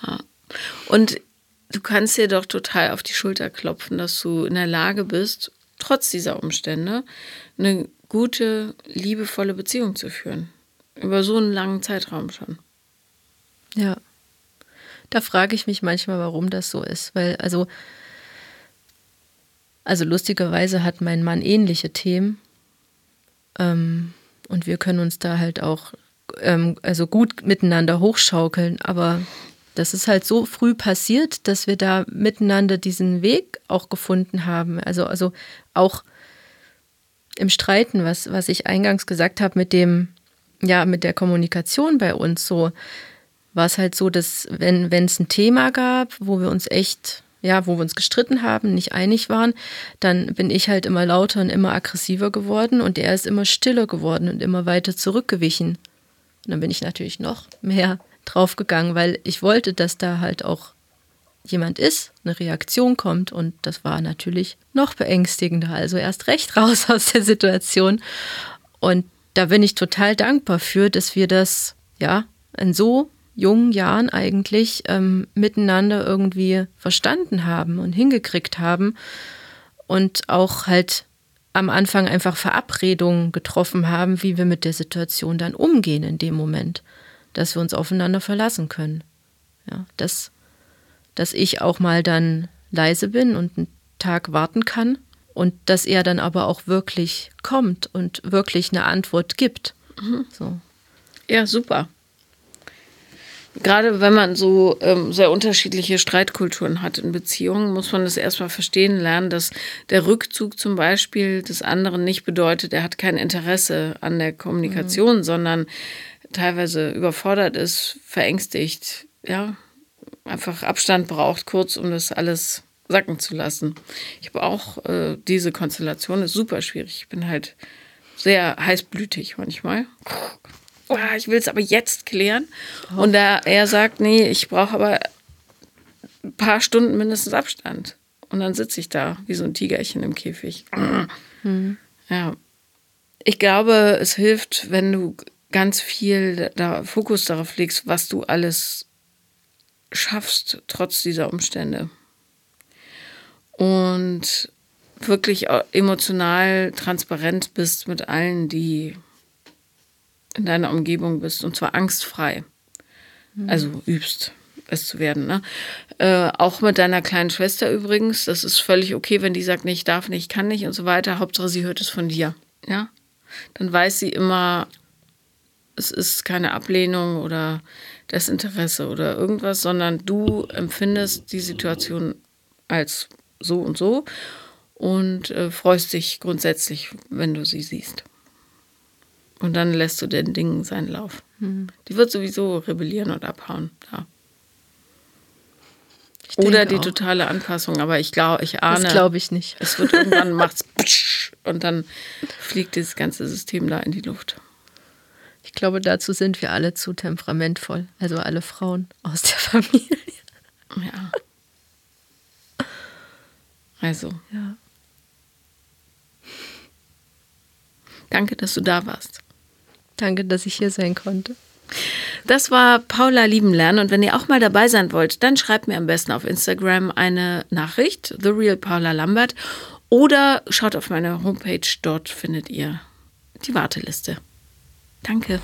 Ja. Und du kannst dir doch total auf die Schulter klopfen, dass du in der Lage bist, trotz dieser Umstände, eine gute, liebevolle Beziehung zu führen. Über so einen langen Zeitraum schon. Ja. Da frage ich mich manchmal, warum das so ist. Weil, also... Also lustigerweise hat mein Mann ähnliche Themen ähm, und wir können uns da halt auch ähm, also gut miteinander hochschaukeln, aber das ist halt so früh passiert, dass wir da miteinander diesen Weg auch gefunden haben. Also, also auch im Streiten, was, was ich eingangs gesagt habe mit dem, ja, mit der Kommunikation bei uns, so war es halt so, dass wenn wenn es ein Thema gab, wo wir uns echt... ja, wo wir uns gestritten haben, nicht einig waren, dann bin ich halt immer lauter und immer aggressiver geworden und er ist immer stiller geworden und immer weiter zurückgewichen. Und dann bin ich natürlich noch mehr draufgegangen, weil ich wollte, dass da halt auch jemand ist, eine Reaktion kommt und das war natürlich noch beängstigender, also erst recht raus aus der Situation. Und da bin ich total dankbar für, dass wir das, ja, in so jungen Jahren eigentlich ähm, miteinander irgendwie verstanden haben und hingekriegt haben und auch halt am Anfang einfach Verabredungen getroffen haben, wie wir mit der Situation dann umgehen in dem Moment, dass wir uns aufeinander verlassen können. Ja, dass, dass ich auch mal dann leise bin und einen Tag warten kann und dass er dann aber auch wirklich kommt und wirklich eine Antwort gibt. Mhm. So. Ja, super. Gerade wenn man so ähm, sehr unterschiedliche Streitkulturen hat in Beziehungen, muss man das erstmal verstehen lernen, dass der Rückzug zum Beispiel des anderen nicht bedeutet, er hat kein Interesse an der Kommunikation, mhm. sondern teilweise überfordert ist, verängstigt, ja, einfach Abstand braucht, kurz, um das alles sacken zu lassen. Ich habe auch äh, diese Konstellation, ist super schwierig. Ich bin halt sehr heißblütig manchmal. Oh, ich will es aber jetzt klären. Oh. Und er, er sagt, nee, ich brauche aber ein paar Stunden mindestens Abstand. Und dann sitze ich da wie so ein Tigerchen im Käfig. Mhm. Ja. Ich glaube, es hilft, wenn du ganz viel da, Fokus darauf legst, was du alles schaffst, trotz dieser Umstände. Und wirklich emotional transparent bist mit allen, die in deiner Umgebung bist, und zwar angstfrei. Mhm. Also übst, es zu werden. Ne? Äh, auch mit deiner kleinen Schwester übrigens. Das ist völlig okay, wenn die sagt, nee, ich darf nicht, ich kann nicht und so weiter. Hauptsache, sie hört es von dir. Ja? Dann weiß sie immer, es ist keine Ablehnung oder Desinteresse oder irgendwas, sondern du empfindest die Situation als so und so und äh, freust dich grundsätzlich, wenn du sie siehst. Und dann lässt du den Dingen seinen Lauf. Mhm. Die wird sowieso rebellieren und abhauen. Ja. Oder die auch. Totale Anpassung, aber ich glaube, ich ahne. Das glaube ich nicht. Es wird irgendwann, macht's und dann fliegt dieses ganze System da in die Luft. Ich glaube, dazu sind wir alle zu temperamentvoll. Also alle Frauen aus der Familie. Ja. Also. Ja. Danke, dass du da warst. Danke, dass ich hier sein konnte. Das war Paula Lieben Lernen, und wenn ihr auch mal dabei sein wollt, dann schreibt mir am besten auf Instagram eine Nachricht, The Real Paula Lambert, oder schaut auf meine Homepage, dort findet ihr die Warteliste. Danke.